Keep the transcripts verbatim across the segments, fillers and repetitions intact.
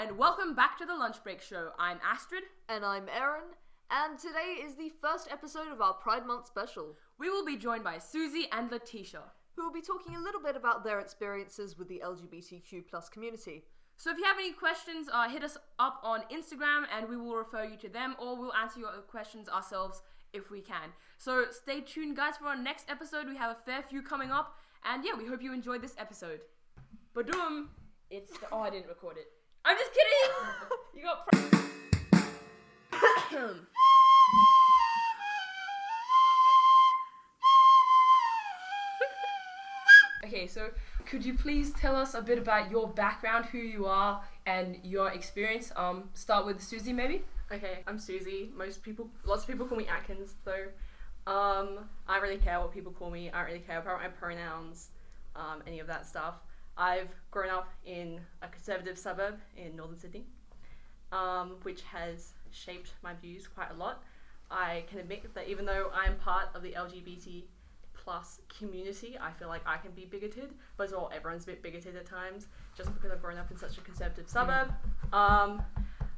and welcome back to The Lunch Break Show. I'm Astrid. And I'm Erin. And today is the first episode of our Pride Month special. We will be joined by Suzy and Leticia, who will be talking a little bit about their experiences with the L G B T Q plus community. So if you have any questions, uh, hit us up on Instagram and we will refer you to them, or we'll answer your questions ourselves if we can. So stay tuned, guys, for our next episode. We have a fair few coming up, and yeah, we hope you enjoyed this episode. Badoom! It's the- oh, I didn't record it. I'm just kidding! You got pro- Okay, so could you please tell us a bit about your background, who you are, and your experience? Um, start with Suzy, maybe? Okay, I'm Suzy. Most people, lots of people call me Atkins, though. Um, I don't really care what people call me. I don't really care about my pronouns, um, any of that stuff. I've grown up in a conservative suburb in northern Sydney, um, which has shaped my views quite a lot. I can admit that even though I'm part of the L G B T plus community, I feel like I can be bigoted, but as well, everyone's a bit bigoted at times, just because I've grown up in such a conservative suburb. Um,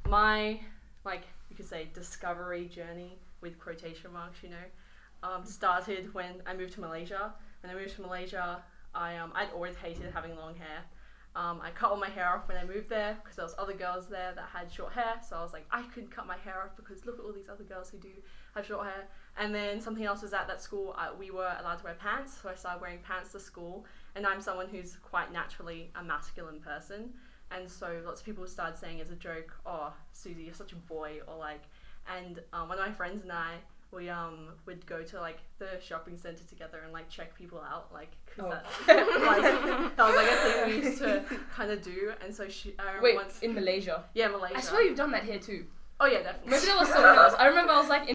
my, like, you could say, discovery journey, with quotation marks, you know, um, started when I moved to Malaysia. When I moved to Malaysia, I, um, I'd always hated having long hair. Um, I cut all my hair off when I moved there because there was other girls there that had short hair, so I was like, I couldn't cut my hair off because look at all these other girls who do have short hair. And then something else was at that school, uh, we were allowed to wear pants, so I started wearing pants to school, and I'm someone who's quite naturally a masculine person, and so lots of people started saying as a joke, oh, Suzy, you're such a boy, or like, and um, one of my friends and I, we um would go to like the shopping center together and like check people out, like because oh. that, like, that was like a thing we used to kind of do. And so she I remember wait once, in Malaysia. Yeah, Malaysia. I swear you've done that here too. Oh yeah, definitely. Maybe there was someone else. I remember I was like in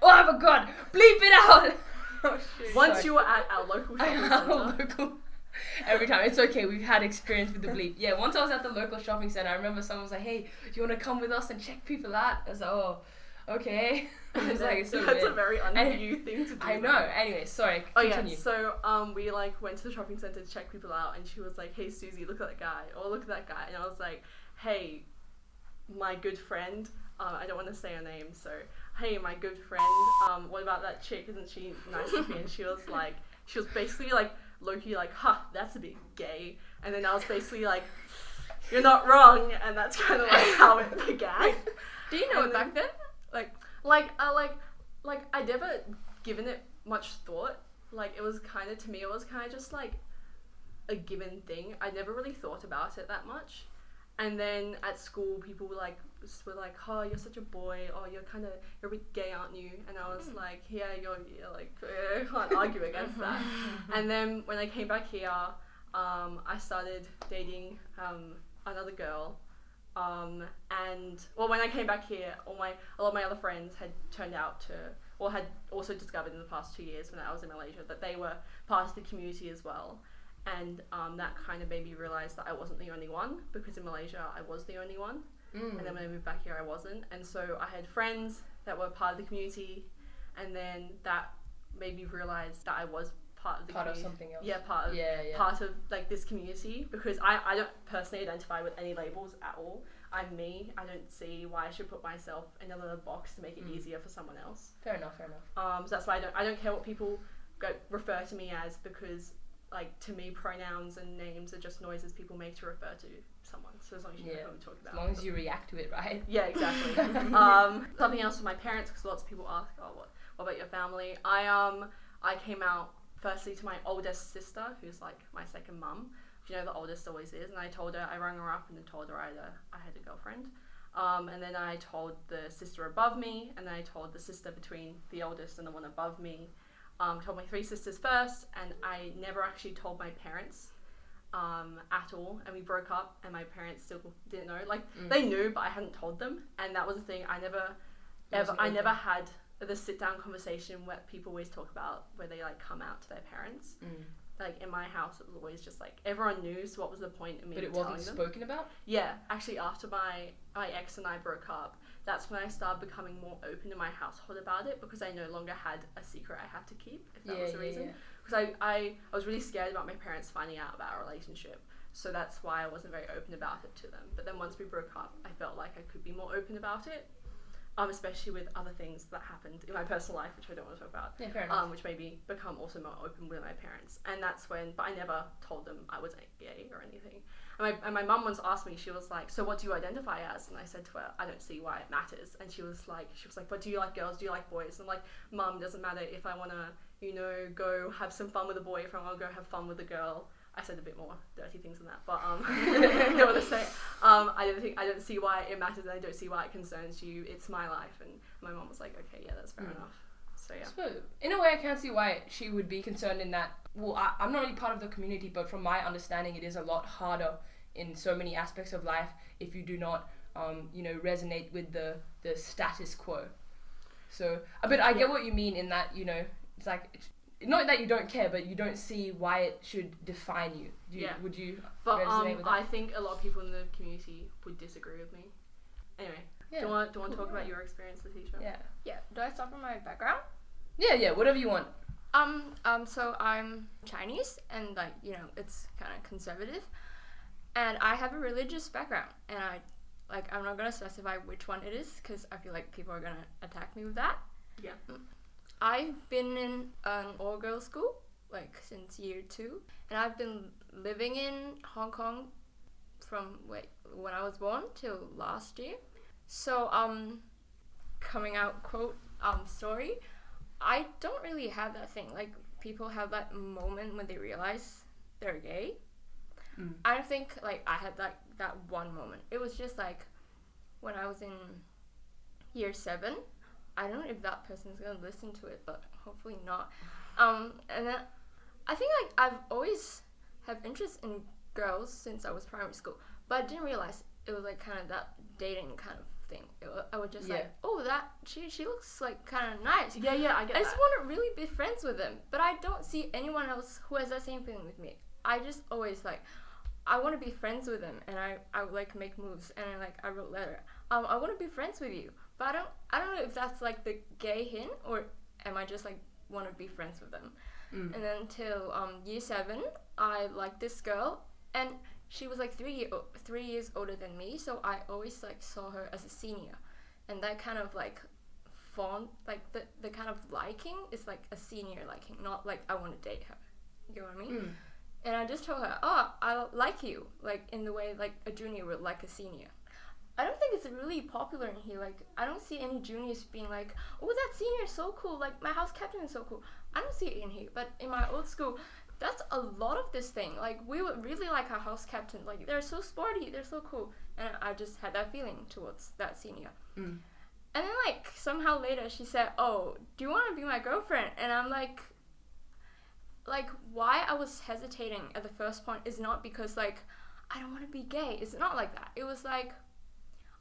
oh my god, bleep it out. Oh, shoot. Once Sorry. You were at our local shopping center. Our local. Every time. It's okay, we've had experience with the bleep. Yeah, once I was at the local shopping center, I remember someone was like, hey, do you want to come with us and check people out? I was like, oh. Okay. It's like, it's so that's weird. A very un-you thing to do. I know. Though. Anyway, sorry. Continue. Oh yeah. So um, we like went to the shopping center to check people out, and she was like, "Hey, Suzy, look at that guy," or "Look at that guy," and I was like, "Hey, my good friend." Um, I don't want to say her name, so hey, my good friend. Um, what about that chick? Isn't she nice to me? And she was like, she was basically like, low-key like, "Huh, that's a bit gay," and then I was basically like, "You're not wrong," and that's kind of like how it began. Do you know and it back then? Like, like, uh, like, like, I never given it much thought. Like, it was kind of, to me, it was kind of just, like, a given thing. I never really thought about it that much. And then at school, people were like, were like, oh, you're such a boy. Oh, you're kind of, you're a bbit gay, aren't you? And I was like, yeah, you're, you're like, I can't argue against that. And then when I came back here, um, I started dating um, another girl. Um, and, well, when I came back here, all my, a lot of my other friends had turned out to, or had also discovered in the past two years when I was in Malaysia, that they were part of the community as well. And um, that kind of made me realise that I wasn't the only one, because in Malaysia, I was the only one. Mm. And then when I moved back here, I wasn't. And so I had friends that were part of the community, and then that made me realise that I was part of the part community. Part of something else. Yeah, part of, yeah, yeah. part of like this community, because I, I don't personally identify with any labels at all. I'm me. I don't see why I should put myself in another box to make it mm. easier for someone else. Fair enough, fair enough. Um, so that's why I don't I don't care what people go, refer to me as, because like to me pronouns and names are just noises people make to refer to someone. So as long as you yeah. know what I'm talking about. As long as you react to it, right? Yeah, exactly. um, something else with my parents, because lots of people ask, oh, what, what about your family? I um I came out firstly to my oldest sister, who's like my second mum. You know, the oldest always is, and I told her, I rang her up and told her I had a, I had a girlfriend, um, and then I told the sister above me, and then I told the sister between the oldest and the one above me, um, told my three sisters first, and I never actually told my parents um, at all, and we broke up, and my parents still didn't know, like, mm. they knew, but I hadn't told them, and that was the thing, I never, ever, I never had the sit-down conversation where people always talk about, where they, like, come out to their parents, mm. Like, in my house, it was always just, like, everyone knew, so what was the point of me telling them? But it wasn't spoken about? Yeah. Actually, after my, my ex and I broke up, that's when I started becoming more open in my household about it, because I no longer had a secret I had to keep, if that yeah, was the yeah, reason. Because yeah. I, I, I was really scared about my parents finding out about our relationship. So that's why I wasn't very open about it to them. But then once we broke up, I felt like I could be more open about it, um, especially with other things that happened in my personal life, which I don't want to talk about, yeah, fair enough. Um, which made me become also more open with my parents. And that's when, but I never told them I was gay or anything. And my, and my mum once asked me, she was like, so what do you identify as? And I said to her, I don't see why it matters. And she was like, she was like, but do you like girls? Do you like boys? And I'm like, mum, doesn't matter if I want to, you know, go have some fun with a boy, if I want to go have fun with a girl. I said a bit more dirty things than that, but um, you know what I say. Um, I don't think I don't see why it matters, and I don't see why it concerns you. It's my life, and my mom was like, "Okay, yeah, that's fair mm. enough." So yeah. So in a way, I can't see why she would be concerned in that. Well, I, I'm not really part of the community, but from my understanding, it is a lot harder in so many aspects of life if you do not, um, you know, resonate with the the status quo. So, but I get yeah. what you mean in that, you know, it's like. It's, not that you don't care, but you don't see why it should define you. Do you yeah. Would you but, resonate um, with that? I think a lot of people in the community would disagree with me. Anyway, yeah. do you want, do you want cool. to talk about your experience, Leticia? Yeah. Yeah. Do I start from my background? Yeah, yeah, whatever you want. Um, um. So I'm Chinese, and, like, you know, it's kind of conservative. And I have a religious background, and I, like, I'm not going to specify which one it is, because I feel like people are going to attack me with that. Yeah. Mm. I've been in an all-girls school, like, since year two, and I've been living in Hong Kong from wait, when I was born till last year. So, um, coming out quote, um, story, I don't really have that thing. Like, people have that moment when they realize they're gay. Mm. I don't think, like, I had that, that one moment. It was just, like, when I was in year seven. I don't know if that person's going to listen to it, but hopefully not. Um, and then I think, like, I've always had interest in girls since I was primary school, but I didn't realize it was, like, kind of that dating kind of thing. It, I was just yeah. like, oh, that she she looks, like, kind of nice. Yeah, yeah, I get I that. I just want to really be friends with them, but I don't see anyone else who has that same feeling with me. I just always, like, I want to be friends with them, and I, I would, like, make moves, and, I, like, I wrote letter. Um, I want to be friends with you. But I don't, I don't know if that's, like, the gay hint, or am I just, like, want to be friends with them. Mm. And then till um, year seven, I liked this girl, and she was, like, three, year, three years older than me, so I always, like, saw her as a senior. And that kind of, like, fond, like, the, the kind of liking is, like, a senior liking, not, like, I want to date her. You know what I mean? Mm. And I just told her, oh, I like you, like, in the way, like, a junior would like a senior. I don't think it's really popular in here. Like, I don't see any juniors being like, oh, that senior is so cool. Like, my house captain is so cool. I don't see it in here. But in my old school, that's a lot of this thing. Like, we would really like our house captain. Like, they're so sporty. They're so cool. And I just had that feeling towards that senior. Mm. And then, like, somehow later she said, oh, do you want to be my girlfriend? And I'm like, like, why I was hesitating at the first point is not because, like, I don't want to be gay. It's not like that. It was like,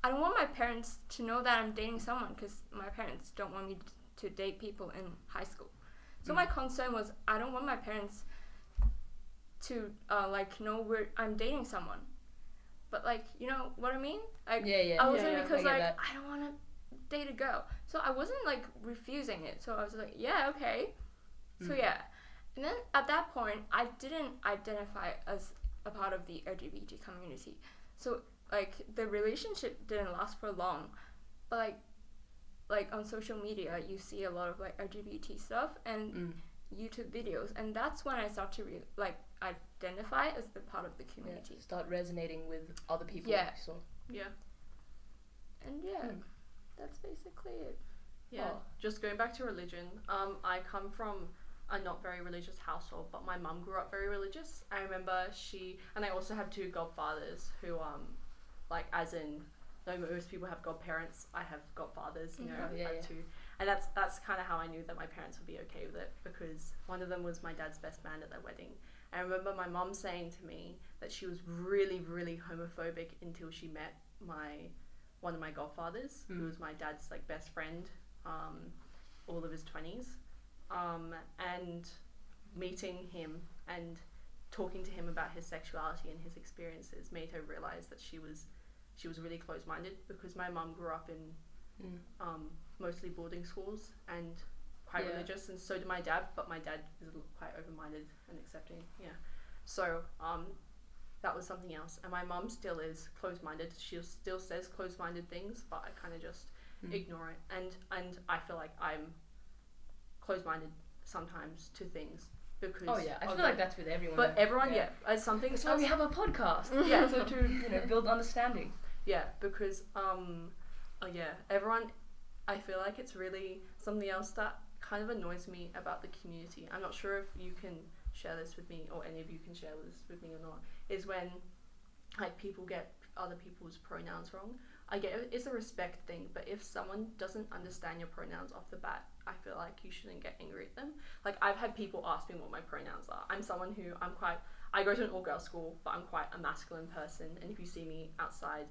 I don't want my parents to know that I'm dating someone, because my parents don't want me to date people in high school. So mm. my concern was, I don't want my parents to uh, like know where I'm dating someone. But, like, you know what I mean? Like, yeah, yeah, I wasn't yeah, yeah, because I like that. I don't want to date a girl. So I wasn't, like, refusing it. So I was like, yeah, okay. Mm. So yeah. And then at that point, I didn't identify as a part of the L G B T community. So, like, the relationship didn't last for long, but, like, like on social media you see a lot of, like, L G B T stuff and mm. YouTube videos, and that's when I start to re- like identify as the part of the community. Yeah, start resonating with other people. Yeah. So. Yeah. And yeah, mm. that's basically it. Yeah. Oh. Just going back to religion. Um, I come from a not very religious household, but my mum grew up very religious. I remember she and I also have two godfathers who um. Like, as in, though most people have godparents, I have godfathers, you know, mm-hmm. yeah, I have yeah. two. And that's that's kind of how I knew that my parents would be okay with it, because one of them was my dad's best man at their wedding. I remember my mum saying to me that she was really, really homophobic until she met my one of my godfathers, mm. who was my dad's, like, best friend, um, all of his twenties. Um, and meeting him and talking to him about his sexuality and his experiences made her realise that she was she was really close-minded, because my mum grew up in mm. um, mostly boarding schools and quite yeah. religious, and so did my dad, but my dad is quite open-minded and accepting. Yeah. So um, that was something else. And my mum still is closed-minded. She still says closed-minded things, but I kind of just mm. ignore it. And and I feel like I'm closed-minded sometimes to things. Because oh yeah, I feel the, like that's with everyone. But though. everyone, yeah, yeah as something. That's why we have a podcast. Yeah, so to you know build understanding. Yeah, because um, oh yeah, everyone. I feel like it's really something else that kind of annoys me about the community. I'm not sure if you can share this with me, or any of you can share this with me or not. Is when like people get other people's pronouns wrong. I get it, it's a respect thing, but if someone doesn't understand your pronouns off the bat, I feel like you shouldn't get angry at them. Like, I've had people ask me what my pronouns are. I'm someone who, I'm quite, I go to an all-girls school, but I'm quite a masculine person, and if you see me outside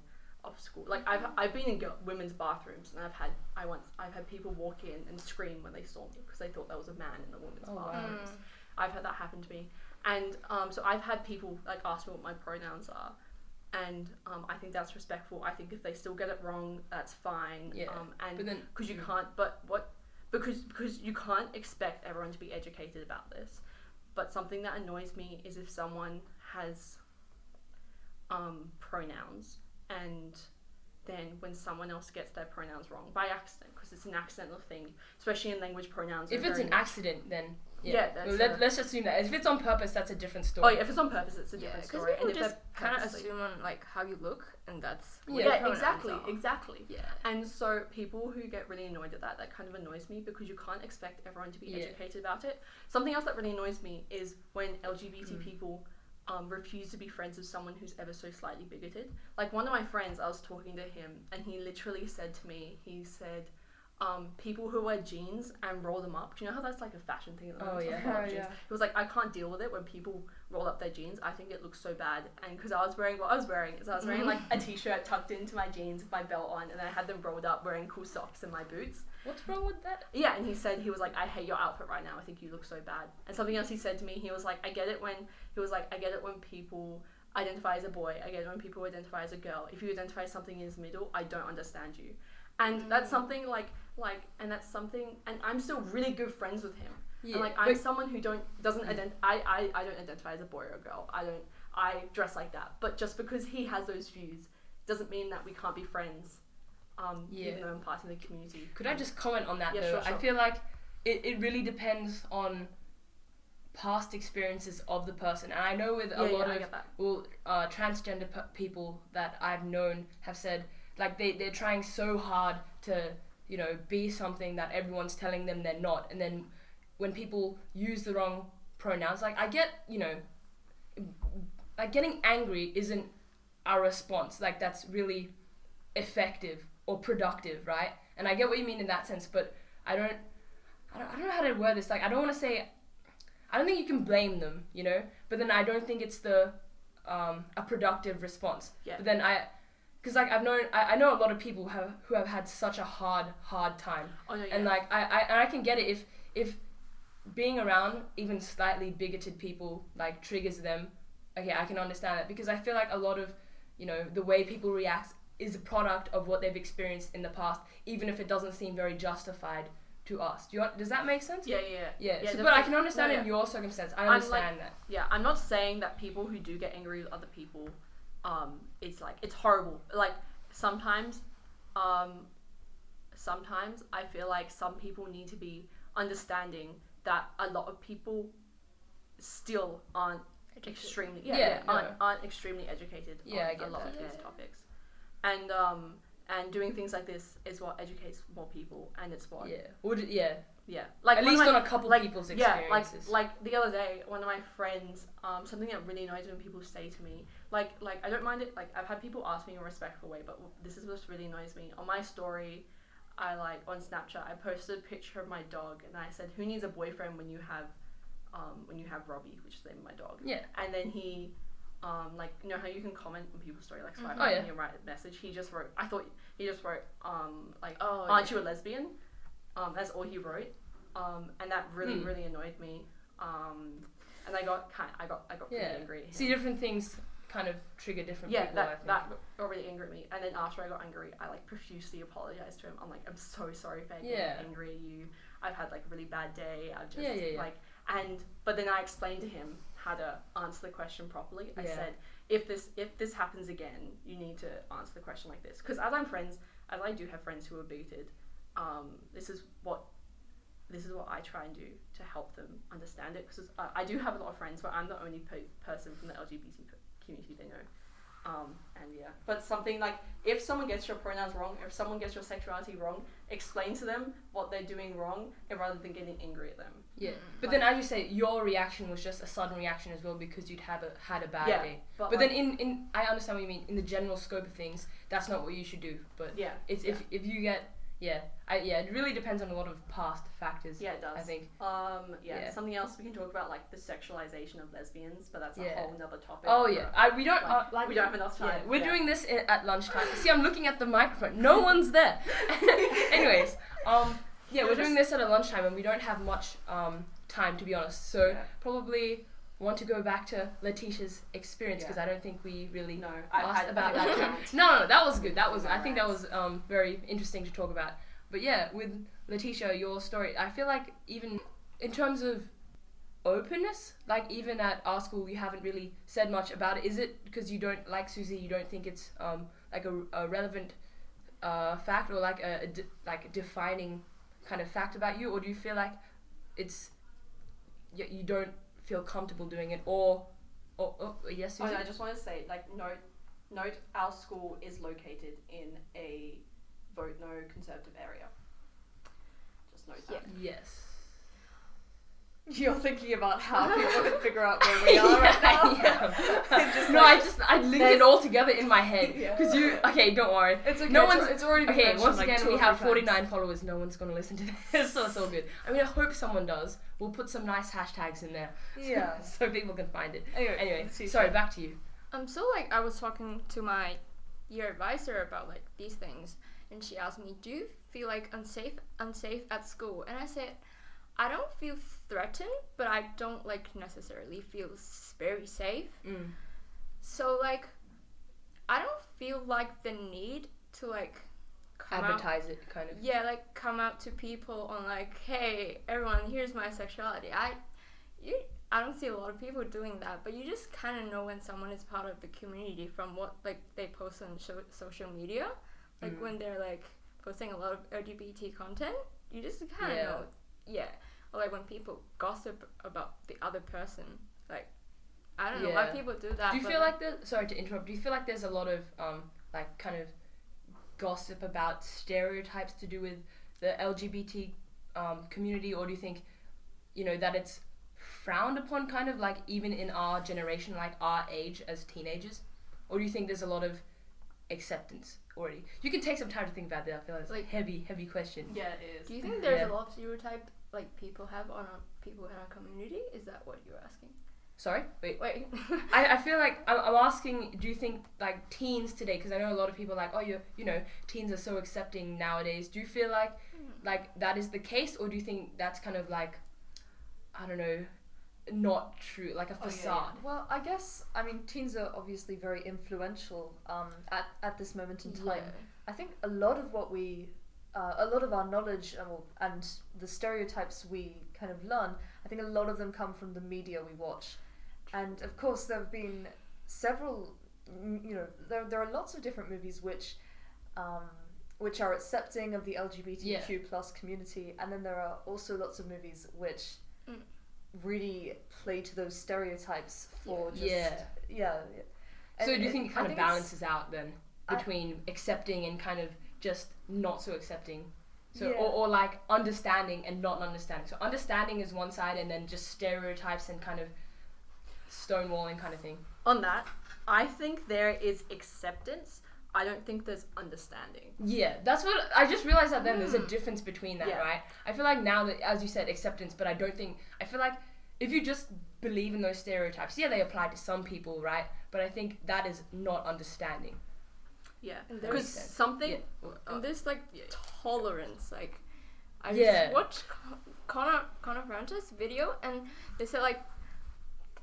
of school, like, I've I've been in girl, women's bathrooms, and I've had, I once, I've had people walk in and scream when they saw me, because they thought there was a man in the women's oh, bathrooms. Wow. I've had that happen to me. And, um, so I've had people, like, ask me what my pronouns are, and um, I think that's respectful. I think if they still get it wrong, that's fine. Yeah. Um, and because you mm. can't, but what, because because you can't expect everyone to be educated about this. But something that annoys me is if someone has um, pronouns, and then when someone else gets their pronouns wrong by accident, because it's an accidental thing, especially in language pronouns. If it's an accident, then yeah, yeah that's well, let, a, let's just assume that. If it's on purpose, that's a different story. Oh yeah, if it's on purpose, it's a different yeah, story. Because people and just kind of assume on like how you look, and that's yeah, yeah exactly, are. exactly. Yeah. And so people who get really annoyed at that, that kind of annoys me, because you can't expect everyone to be yeah. educated about it. Something else that really annoys me is when L G B T mm. people um, refuse to be friends with someone who's ever so slightly bigoted. Like one of my friends, I was talking to him, and he literally said to me, he said. Um, people who wear jeans and roll them up. Do you know how that's like a fashion thing at the moment? Oh, yeah. oh yeah. It was like, I can't deal with it when people roll up their jeans. I think it looks so bad. And because I was wearing what I was wearing is I was wearing like a t-shirt tucked into my jeans with my belt on, and then I had them rolled up wearing cool socks and my boots. What's wrong with that? Yeah, and he said, he was like, I hate your outfit right now. I think you look so bad. And something else he said to me, he was like, I get it when, he was like, I get it when people identify as a boy. I get it when people identify as a girl. If you identify as something in the middle, I don't understand you. And mm. that's something like, like, and that's something, and I'm still really good friends with him. Yeah, and like, I'm someone who don't, doesn't, ident- I, I, I don't identify as a boy or a girl. I don't, I dress like that. But just because he has those views doesn't mean that we can't be friends, um, yeah. even though I'm part of the community. Could um, I just comment on that yeah, though? Sure, sure. I feel like it, it really depends on past experiences of the person. And I know with a yeah, lot yeah, of well, uh, transgender pe- people that I've known have said, like, they, they're trying so hard to, you know, be something that everyone's telling them they're not. And then when people use the wrong pronouns, like, I get, you know, like, getting angry isn't our response. Like, that's really effective or productive, right? And I get what you mean in that sense, but I don't, I don't, I don't know how to word this. Like, I don't want to say, I don't think you can blame them, you know? But then I don't think it's the, um, a productive response. Yeah. But then I... Because like I've known, I, I know a lot of people have, who have had such a hard, hard time, oh, no, yeah. and like I, I, and I can get it if, if being around even slightly bigoted people like triggers them. Okay, I can understand that, because I feel like a lot of, you know, the way people react is a product of what they've experienced in the past, even if it doesn't seem very justified to us. Do you want, does that make sense? Yeah, yeah, yeah. yeah so, but I can understand no, yeah. in your circumstance. I understand like, that. Yeah, I'm not saying that people who do get angry with other people. Um, it's like, it's horrible. Like sometimes, um, sometimes I feel like some people need to be understanding that a lot of people still aren't educated. extremely, yeah, yeah, yeah no. aren't, aren't extremely educated yeah, on a lot that. of these yeah. topics. And, um, and doing things like this is what educates more people, and it's what, yeah, Would, yeah, yeah. Like at least my, on a couple like, people's experiences. Yeah, like, like the other day, one of my friends, um, something that really annoys when people say to me, like, like I don't mind it. Like I've had people ask me in a respectful way, but this is what really annoys me. On my story, I like on Snapchat, I posted a picture of my dog, and I said, "Who needs a boyfriend when you have, um, when you have Robbie, which is the name of my dog?" Yeah. And then he. Um, like, you know how you can comment on people's story, like, swipe oh, yeah. and you write a message. He just wrote, I thought he just wrote, um, like, oh, aren't yeah. you a lesbian? Um, that's all he wrote. Um, and that really, hmm. really annoyed me. Um, and I got kind, I got, I got yeah. pretty angry. See, different things kind of trigger different yeah, people. Yeah, that, that got really angry at me. And then after I got angry, I like profusely apologized to him. I'm like, I'm so sorry if I got yeah. angry at you. I've had like a really bad day. I've just yeah, yeah, yeah. like, and but then I explained to him how to answer the question properly. Yeah. I said, if this if this happens again, you need to answer the question like this. Because as I'm friends, as I do have friends who are booted, um, this is what this is what I try and do to help them understand it. Because uh, I do have a lot of friends where I'm the only pe- person from the L G B T community they know. Um, and yeah, but something like, if someone gets your pronouns wrong, if someone gets your sexuality wrong, explain to them what they're doing wrong, and rather than getting angry at them. Yeah, but like, then as you say, your reaction was just a sudden reaction as well, because you'd have a, had a bad yeah, day. But, but like, then in, in, I understand what you mean, in the general scope of things, that's not what you should do, but yeah, it's yeah. if if you get, yeah, I, yeah, it really depends on a lot of past factors. Yeah, it does. I think. Um, yeah, yeah. Something else we can talk about, like the sexualization of lesbians, but that's a yeah. whole nother topic. Oh yeah, I, we don't like, uh, like we don't have enough time. Yeah. We're yeah. doing this I- at lunchtime. See, I'm looking at the microphone. No one's there. Anyways, um, yeah, we're doing this at a lunchtime, and we don't have much um time, to be honest. So yeah. probably want to go back to Letitia's experience, because yeah. I don't think we really no, asked I, I, about I, I, that. no, no, that was good. That was. No, I think right. that was um very interesting to talk about. But yeah, with Leticia, your story, I feel like even in terms of openness, like even at our school, we haven't really said much about it. Is it because you don't, like Suzy, you don't think it's um like a, a relevant uh fact, or like a, a de- like a defining kind of fact about you, or do you feel like it's you, you don't feel comfortable doing it, or or, or yes, Suzy? Oh, no, I just want to say, like, note note our school is located in a vote no conservative area. Just note that. Yeah. Yes. You're thinking about how people can figure out where we are yeah, right now. Yeah. just no, like, I just I linked it all together in my head because yeah. you. Okay, don't worry. It's okay. No it's, one's. It's already been okay. Once like again, we have forty-nine times. Followers. No one's gonna listen to this, so it's all good. I mean, I hope someone does. We'll put some nice hashtags in there. Yeah. so people can find it. Anyway, anyway sorry. Time. Back to you. Um. So like, I was talking to my year advisor about like these things, and she asked me, "Do you feel like unsafe, unsafe at school?" And I said, I don't feel threatened, but I don't, like, necessarily feel very safe. Mm. So, like, I don't feel, like, the need to, like, come advertise out, it, kind of. Yeah, like, come out to people on, like, hey, everyone, here's my sexuality. I you, I don't see a lot of people doing that, but you just kind of know when someone is part of the community from what, like, they post on sho- social media. Like, mm. when they're, like, posting a lot of L G B T content, you just kind of yeah. know. Yeah. Or like when people gossip about the other person, like I don't know yeah. why people do that. Do you feel like the sorry to interrupt, do you feel like there's a lot of um like kind of gossip about stereotypes to do with the L G B T um community, or do you think, you know, that it's frowned upon kind of like even in our generation, like our age as teenagers? Or do you think there's a lot of acceptance already? You can take some time to think about that. I feel like it's like heavy heavy question. Yeah, it is. Do you think there's yeah. a lot of stereotype like people have on our, people in our community? Is that what you're asking? Sorry? Wait. Wait. I, I feel like I'm, I'm asking, do you think like teens today, because I know a lot of people are like, oh, you you know, teens are so accepting nowadays. Do you feel like mm. like that is the case, or do you think that's kind of like, I don't know, not true, like a facade? Oh, yeah, yeah. Well, I guess, I mean, teens are obviously very influential um, at, at this moment in time. Yeah. I think a lot of what we, uh, a lot of our knowledge and, and the stereotypes we kind of learn, I think a lot of them come from the media we watch. And of course, there have been several, you know, there there are lots of different movies which um, which are accepting of the L G B T Q plus yeah. community, and then there are also lots of movies which mm. really play to those stereotypes for just yeah yeah. And so do you think it, it kind I of balances out then between I, accepting and kind of just not so accepting, so yeah. or, or like understanding and not understanding? So understanding is one side, and then just stereotypes and kind of stonewalling kind of thing. On that, I think there is acceptance. I don't think there's understanding. Yeah, that's what I just realized that then mm. there's a difference between that, yeah. right? I feel like now that, as you said, acceptance, but I don't think, I feel like if you just believe in those stereotypes, yeah, they apply to some people, right? But I think that is not understanding. Yeah, because something, yeah. Well, uh, and there's like yeah. tolerance, like, I yeah. just watched Connor, Connor Francis' video, and they said like,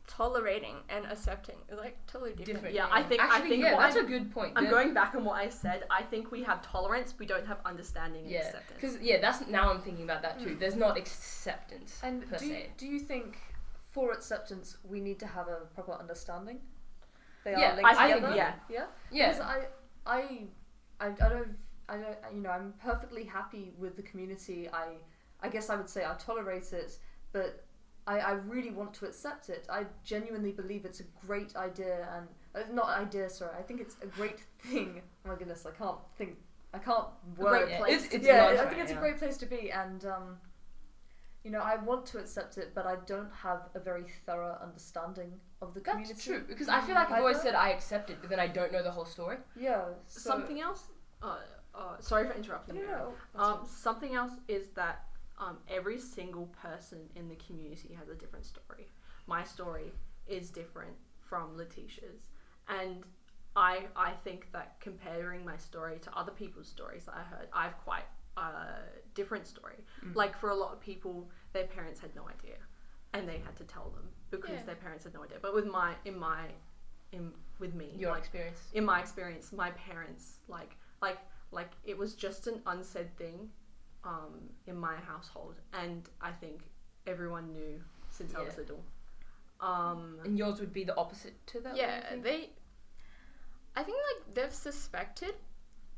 tolerating and accepting is like totally different. different yeah, yeah, I think Actually, I think yeah, that's I'm, a good point. I'm yeah. going back on what I said. I think we have tolerance, we don't have understanding and yeah. acceptance. Because yeah, that's now I'm thinking about that too. Mm. There's not acceptance and per do, se. Do you think for acceptance, we need to have a proper understanding. They yeah, are linked I, together. I think, yeah, yeah, yeah. Because I, I, I, I don't, I don't, you know, I'm perfectly happy with the community. I, I guess I would say I tolerate it, but I, I really want to accept it. I genuinely believe it's a great idea, and uh, not idea, sorry. I think it's a great thing. Oh my goodness, I can't think. I can't work. Great, place. It's, it's yeah, I think right, it's yeah. a great place to be, and um, you know, I want to accept it, but I don't have a very thorough understanding of the community. That's true, because I feel like I've always said I accept it, but then I don't know the whole story. Yeah. So something else. Uh, uh, sorry for interrupting. No, no. Um, something else is that um, every single person in the community has a different story. My story is different from Leticia's, and. I, I think that comparing my story to other people's stories that I heard, I have quite a different story. Mm. Like, for a lot of people, their parents had no idea, and they had to tell them because yeah. their parents had no idea. But with my, in my, in with me, your like, experience, in my experience, my parents like, like, like it was just an unsaid thing, um, in my household, and I think everyone knew since yeah. I was little. Um, and yours would be the opposite to that. Yeah, one, they. I think, like, they've suspected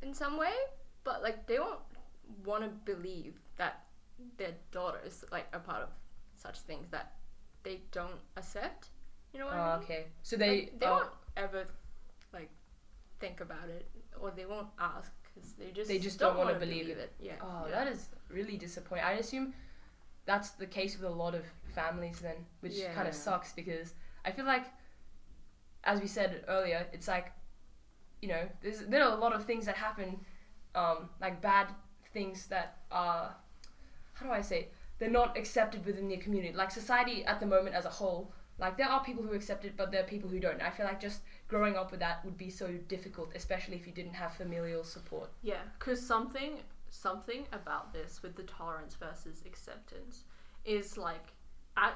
in some way, but, like, they won't want to believe that their daughters, like, are part of such things that they don't accept. You know what oh, I mean? Oh, okay. So they... Like, they oh. won't ever, like, think about it, or they won't ask, because they just They just don't, don't want to believe, believe it. it. Yeah. Oh, yeah. That is really disappointing. I assume that's the case with a lot of families then, which yeah. kind of sucks, because I feel like, as we said earlier, it's like, you know, there's, there are a lot of things that happen, um, like bad things that are, how do I say, they're not accepted within the community. Like, society at the moment as a whole, like, there are people who accept it, but there are people who don't. I feel like just growing up with that would be so difficult, especially if you didn't have familial support. Yeah, because something, something about this with the tolerance versus acceptance is, like, at,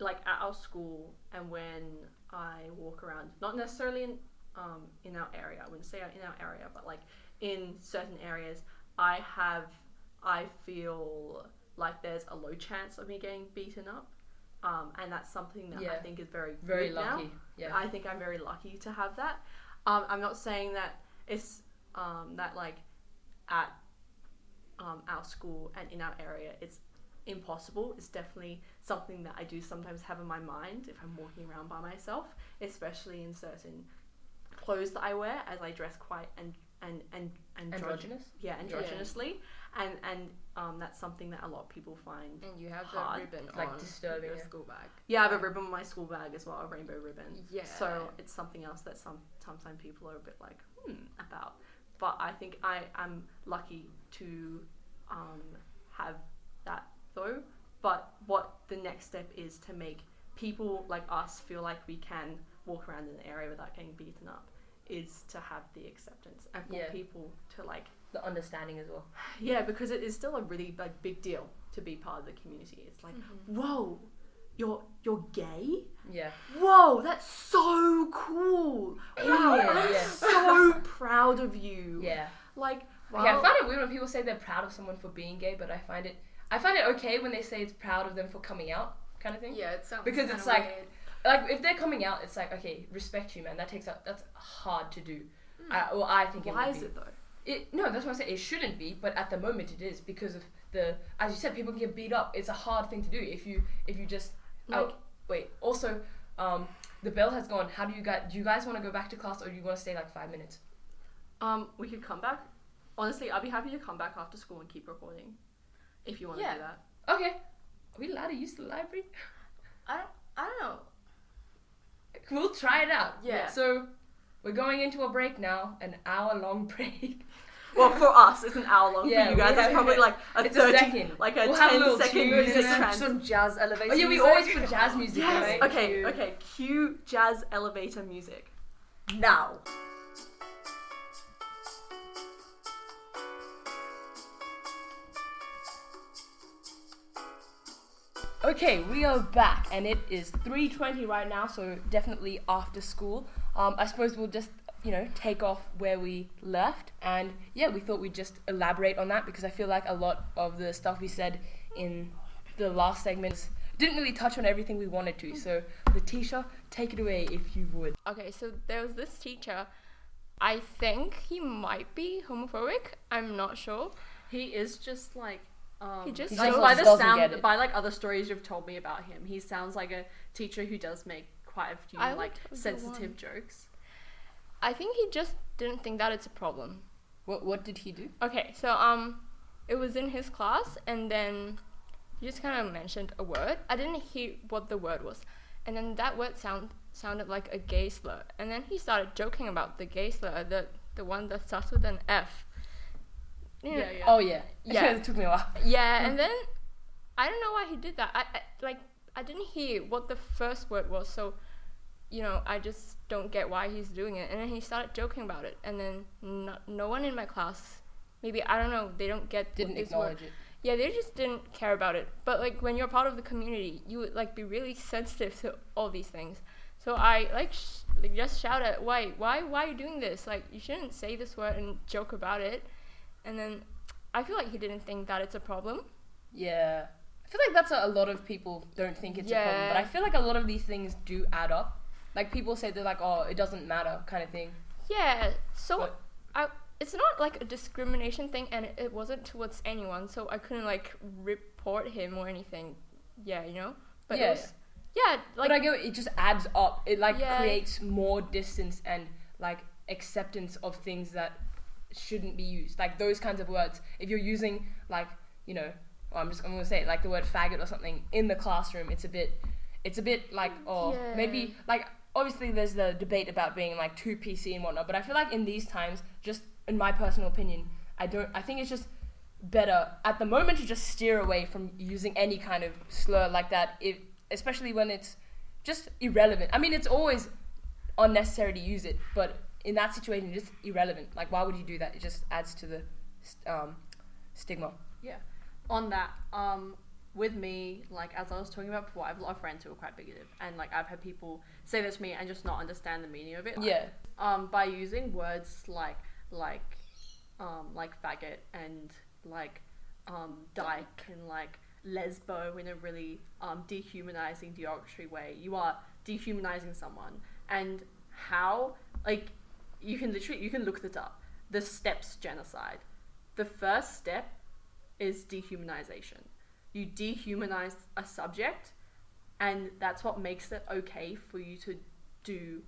like, at our school, and when I walk around, not necessarily in... Um, in our area, I wouldn't say in our area, but like in certain areas, I have, I feel like there's a low chance of me getting beaten up, um, and that's something that yeah. I think is very very good lucky. Now. Yeah, I think I'm very lucky to have that. Um, I'm not saying that it's um, that like at um, our school and in our area, it's impossible. It's definitely something that I do sometimes have in my mind if I'm walking around by myself, especially in certain clothes that I wear, as I dress quite and and and androgynous, androgynous? yeah, androgynously, yeah. and and um, that's something that a lot of people find. And you have hard, the ribbon, like on disturbing your school bag. Yeah, I have a ribbon on my school bag as well, a rainbow ribbon. Yeah. So it's something else that some sometimes people are a bit like hmm about, but I think I am lucky to um, have that though. But what the next step is to make people like us feel like we can walk around in an area without getting beaten up is to have the acceptance and for yeah. people to like the understanding as well. Yeah, because it is still a really like big deal to be part of the community. It's like, mm-hmm. whoa, you're you're gay? Yeah. Whoa, that's so cool. Wow, yeah, I'm yeah. so proud of you. Yeah. Like, wow. Okay, I find it weird when people say they're proud of someone for being gay, but I find it I find it okay when they say it's proud of them for coming out, kind of thing. Yeah, it sounds because it's like weird. Like, if they're coming out, it's like, okay, respect you, man. That takes up, that's hard to do. Mm. I, well, I think Why it would is be. it, though? It, no, that's what I'm saying. It shouldn't be, but at the moment it is because of the, as you said, people can get beat up. It's a hard thing to do if you, if you just, like, oh, wait. Also, um, the bell has gone. How do you guys, do you guys want to go back to class or do you want to stay, like, five minutes? Um, we could come back. Honestly, I'd be happy to come back after school and keep recording if you want to yeah. do that. Okay. Are we allowed to use the library? I don't, I don't know. We'll try it out. Yeah. So, we're going into a break now, an hour-long break. Well, for us, it's an hour-long. Yeah, for you guys, it's probably like a it's thirty, a second. like a we'll ten-second music trend. Some jazz elevator. Oh yeah, we music. always put jazz music. Yes. Right? Okay. Cue. Okay. Cue jazz elevator music. Now. Okay, we are back, and it is three twenty right now, so definitely after school. Um, I suppose we'll just, you know, take off where we left, and yeah, we thought we'd just elaborate on that, because I feel like a lot of the stuff we said in the last segment is didn't really touch on everything we wanted to. So Leticia, take it away if you would. Okay, so there was this teacher. I think he might be homophobic. I'm not sure. He is just like um, he just he like by the sound by like other stories you've told me about him. He sounds like a teacher who does make quite a few I like sensitive jokes. I think he just didn't think that it's a problem. What what did he do? Okay, so um, it was in his class, and then he just kind of mentioned a word. I didn't hear what the word was, and then that word sound sounded like a gay slur. And then he started joking about the gay slur, the the one that starts with an F. You know, yeah, yeah. Oh yeah, yeah. It took me a while. Yeah, and then I don't know why he did that. I, I like I didn't hear what the first word was, so you know I just don't get why he's doing it. And then he started joking about it, and then no, no one in my class, maybe I don't know, they don't get didn't acknowledge it. Yeah, they just didn't care about it. But like when you're part of the community, you would like be really sensitive to all these things. So I like, sh- like just shout at why why why are you doing this? Like you shouldn't say this word and joke about it. And then I feel like he didn't think that it's a problem. Yeah, I feel like that's a, a lot of people don't think it's yeah. a problem. But I feel like a lot of these things do add up. Like people say they're like, oh, it doesn't matter kind of thing. Yeah, so but, I, it's not like a discrimination thing, and it, it wasn't towards anyone, so I couldn't like report him or anything. Yeah, you know? But yeah, it was, yeah like, but I get it, it just adds up. It like yeah. creates more distance and like acceptance of things that shouldn't be used. Like those kinds of words. If you're using like, you know, well, I'm just I'm gonna say it, like the word faggot or something in the classroom, it's a bit it's a bit like oh yeah. maybe like obviously there's the debate about being like too P C and whatnot, but I feel like in these times, just in my personal opinion, I don't I think it's just better at the moment to just steer away from using any kind of slur like that, if especially when it's just irrelevant. I mean it's always unnecessary to use it, but in that situation, it's just irrelevant. Like, why would you do that? It just adds to the um, stigma. Yeah. On that, um, with me, like, as I was talking about before, I have a lot of friends who are quite bigoted. And, like, I've had people say this to me and just not understand the meaning of it. Yeah. Um, by using words like, like, um, like faggot and, like, um, dyke and, like, lesbo in a really um, dehumanizing, derogatory way. You are dehumanizing someone. And how, like... You can literally, you can look this up. The steps genocide. The first step is dehumanization. You dehumanize a subject, and that's what makes it okay for you to do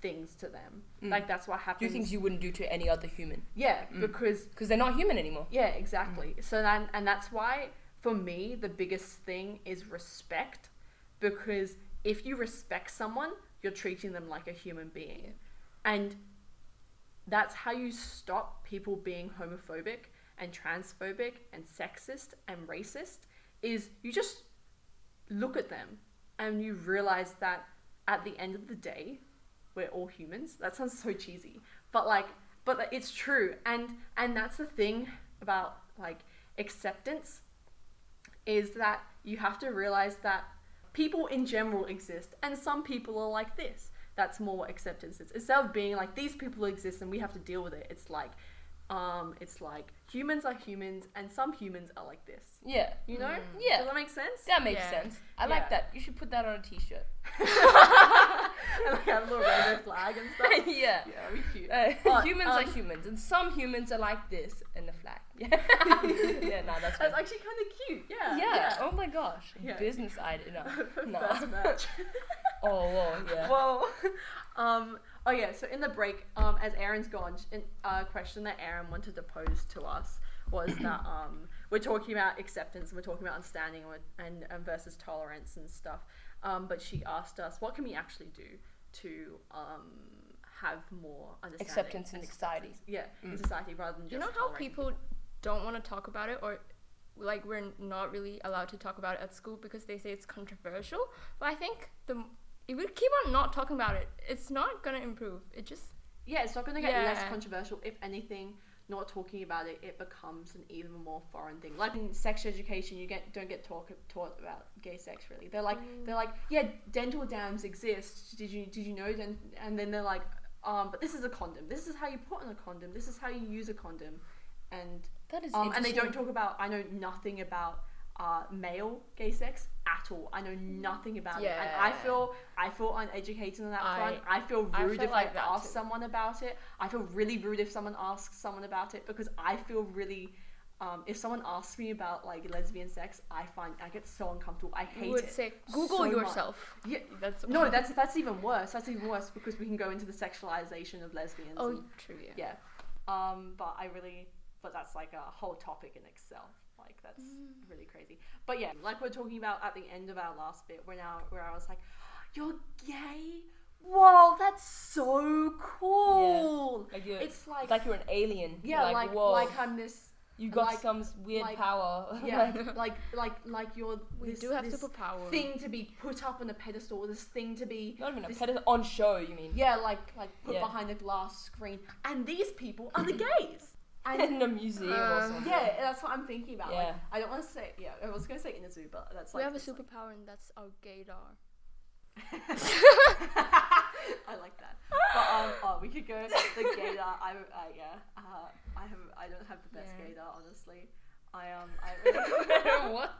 things to them. Mm. Like, that's what happens. Do things you wouldn't do to any other human. Yeah, mm. because... Because they're not human anymore. Yeah, exactly. Mm. So then, and that's why, for me, the biggest thing is respect. Because if you respect someone, you're treating them like a human being. And... that's how you stop people being homophobic and transphobic and sexist and racist, is you just look at them and you realize that at the end of the day, we're all humans. That sounds so cheesy, but like, but it's true. And, and that's the thing about like acceptance, is that you have to realize that people in general exist, and some people are like this. That's more what acceptance is. Instead of being like, these people exist and we have to deal with it, it's like, um, it's like humans are humans and some humans are like this. Yeah. You know? Mm. Yeah. Does that make sense? That makes yeah. sense. I yeah. like that. You should put that on a t-shirt. And like have a little rainbow flag and stuff. Yeah. Yeah, we cute. Uh, but, humans um, are humans and some humans are like this, and the flag. Yeah. Yeah, no, that's That's actually kind of cute. Yeah. yeah. Yeah. Oh my gosh. Yeah. Business idea. No. no. That's match. Oh, whoa, yeah. Whoa. Um, oh, yeah, so in the break, um, as Erin's gone, a uh, question that Erin wanted to pose to us was that um, we're talking about acceptance, and we're talking about understanding and, and versus tolerance and stuff, um, but she asked us, what can we actually do to um, have more understanding? Acceptance in society. Yeah, mm. in society rather than just... You know how people, people don't want to talk about it, or... like we're not really allowed to talk about it at school because they say it's controversial, but I think the... if we keep on not talking about it, it's not going to improve. It just... Yeah, it's not going to get yeah. less controversial. If anything, not talking about it, it becomes an even more foreign thing. Like in sex education, you get don't get talk, taught about gay sex, really. They're like, mm. they're like, yeah, dental dams exist. Did you did you know? Then And then they're like, um, but this is a condom. This is how you put on a condom. This is how you use a condom. And, that is um, and they don't talk about... I know nothing about... uh, male gay sex at all. I know nothing about yeah. it, and I feel I feel uneducated on that I, front. I feel rude I feel if like I ask too. someone about it. I feel really rude if someone asks someone about it, because I feel really. Um, if someone asks me about like lesbian sex, I find I get so uncomfortable. I hate it. You would it say Google so yourself. Yeah, that's no, that's that's even worse. That's even worse because we can go into the sexualization of lesbians. Oh, and, true. Yeah. yeah. Um, but I really, but that's like a whole topic in itself. Like that's mm. really crazy. But yeah, like we're talking about at the end of our last bit, where now where I was like, you're gay. Whoa, that's so cool. Yeah. Like you're, it's like like you're an alien. Yeah, like like, whoa. like I'm this. You got like, some weird like, power. Yeah, like like like you're this, do have this thing to be put up on a pedestal, this thing to be... Not even a pedestal, on show, you mean. Yeah, like like put yeah. behind a glass screen. And these people are the gays. And in a museum um, or something. Yeah, that's what I'm thinking about. Yeah. Like, I don't want to say... Yeah, I was going to say in a zoo, but that's like... We have a superpower like, and that's our gaydar. I like that. But um, oh, we could go the gaydar. I uh, yeah. Uh, I have. I don't have the best yeah. gaydar, honestly. I um. I what?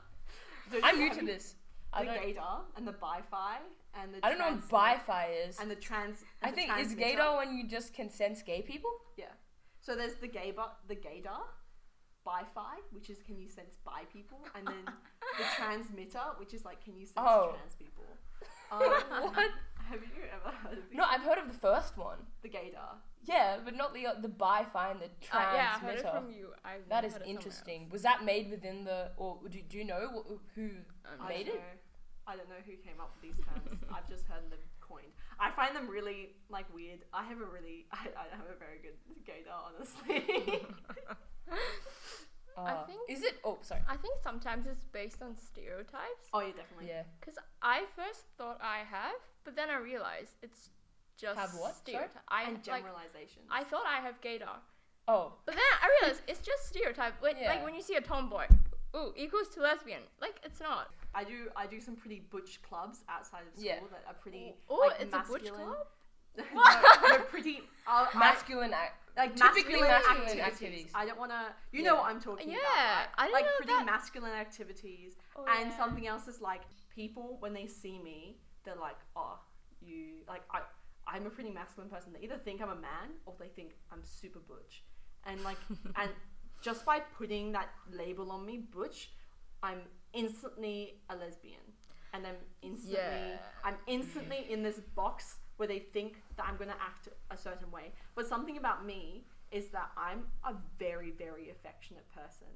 Don't I'm new to this. The gaydar and the bi-fi and the. I don't know what bi-fi is. And the trans. And I the think trans is gaydar when you just can sense gay people. Yeah. So there's the gay bar, the gaydar, bi-fi, which is can you sense bi people, and then the transmitter, which is like can you sense oh. trans people. Um, what? Have you ever heard of it? No, I've heard of the first one. The gaydar. Yeah, but not the uh, the bi-fi and the transmitter. Uh, yeah, I heard it from you. I've that is interesting. Was that made within the... or do, do you know wh- who um, made I it? Know. I don't know who came up with these terms. I've just heard them coined. I find them really, like, weird. I have a really... I, I have a very good gaydar, honestly. uh, I think... Is it... Oh, sorry. I think sometimes it's based on stereotypes. Oh, yeah, definitely. Yeah. Because I first thought I have... But then I realized it's just have what? stereotype. I, and generalizations. Like, I thought I have gaydar. Oh. But then I realized it's just stereotype. When, yeah. Like when you see a tomboy, ooh, equals to lesbian. Like it's not. I do. I do some pretty butch clubs outside of school yeah. that are pretty. Oh, like, it's masculine. A butch club. no, they're pretty uh, masculine. I, like typically masculine, masculine activities. activities. I don't want to. You yeah. know what I'm talking yeah, about. Yeah, I don't like know pretty that. masculine activities, oh, and yeah. something else is like people when they see me. They're like, oh, you, like, I, I'm a pretty masculine person. They either think I'm a man or they think I'm super butch. And, like, and just by putting that label on me, butch, I'm instantly a lesbian. And I'm instantly, yeah. I'm instantly in this box where they think that I'm going to act a certain way. But something about me is that I'm a very, very affectionate person.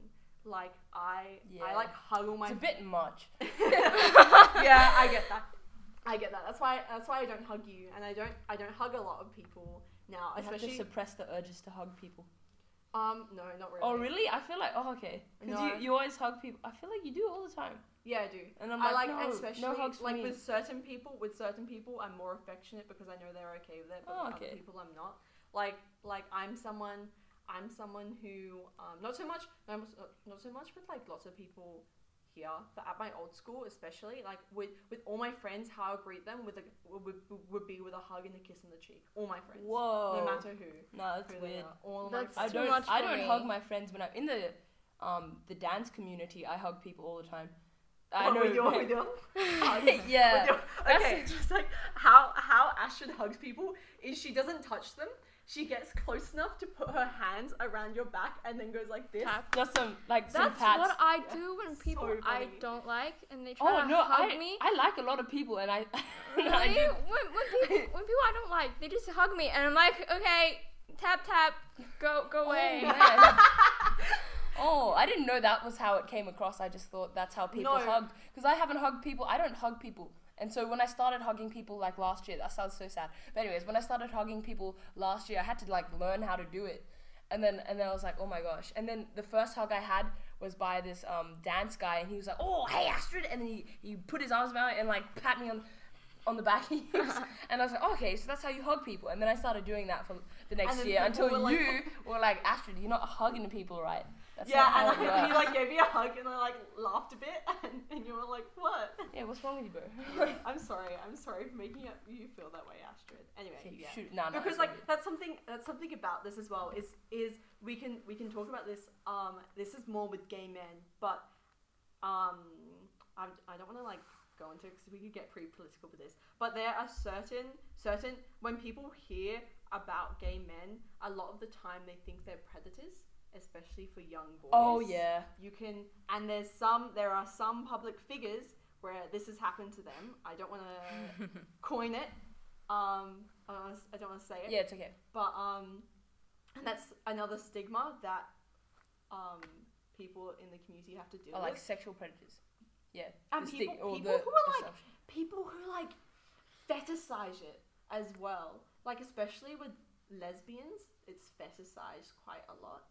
Like, I, yeah. I, like, hug all my... It's a bit much. yeah, I get that. I get that. That's why. That's why I don't hug you, and I don't. I don't hug a lot of people now. You especially have to suppress the urges to hug people. Um, no, not really. Oh, really? I feel like. Oh, okay. Because no. you, you always hug people. I feel like you do all the time. Yeah, I do. And I'm like, I like no, especially no hugs for like me. with certain people. With certain people, I'm more affectionate because I know they're okay with it. But oh, okay. with other people, I'm not. Like, like I'm someone. I'm someone who um, not so much. Not, not so much with like lots of people. Here, but at my old school, especially, like with, with all my friends, how I greet them with a would, would be with a hug and a kiss on the cheek. All my friends, whoa, no matter who. No, that's who weird. All that's my I don't. I don't me. hug my friends when I'm in the um the dance community. I hug people all the time. I what know. We do, what we do. Hugs. yeah. We do. Okay, that's just like how how Astrid hugs people is she doesn't touch them. She gets close enough to put her hands around your back and then goes like this. Tap. Just some, like, some pats. That's what I do when people so I don't like and they try oh, to no, hug I, me. I like a lot of people and I... and I do. When, when, people, when people I don't like, they just hug me and I'm like, okay, tap, tap, go go away. Oh, man. oh, I didn't know that was how it came across. I just thought that's how people no. hugged. Because I haven't hugged people. I don't hug people. And so when I started hugging people like last year, that sounds so sad. But anyways, when I started hugging people last year, I had to like learn how to do it. And then and then I was like, oh my gosh. And then the first hug I had was by this um, dance guy. And he was like, oh, hey, Astrid. And then he, he put his arms around and like pat me on on the back. and I was like, oh, okay, so that's how you hug people. And then I started doing that for the next year until were you like, were like, Astrid, you're not hugging people right. That's yeah, and I, you like gave me a hug and I like laughed a bit and, and you were like, what? Yeah, what's wrong with you, bro? I'm sorry, I'm sorry for making you feel that way, Astrid. Anyway, okay, yeah. Shoot, nah, because nah, like that's something that's something about this as well is is we can we can talk about this. Um, this is more with gay men, but um, I, I don't want to like go into it because we could get pretty political with this, but there are certain certain when people hear about gay men, a lot of the time they think they're predators, especially for young boys. Oh yeah, you can, and there's some there are some public figures where this has happened to them. I don't want to coin it. Um, I don't wanna, I don't want to say it. Yeah, it's okay. But um, and that's another stigma that um people in the community have to deal oh, with. Like sexual predators. Yeah, and people, sti- people the, who are like people who like fetishize it as well. Like especially with lesbians, it's fetishized quite a lot.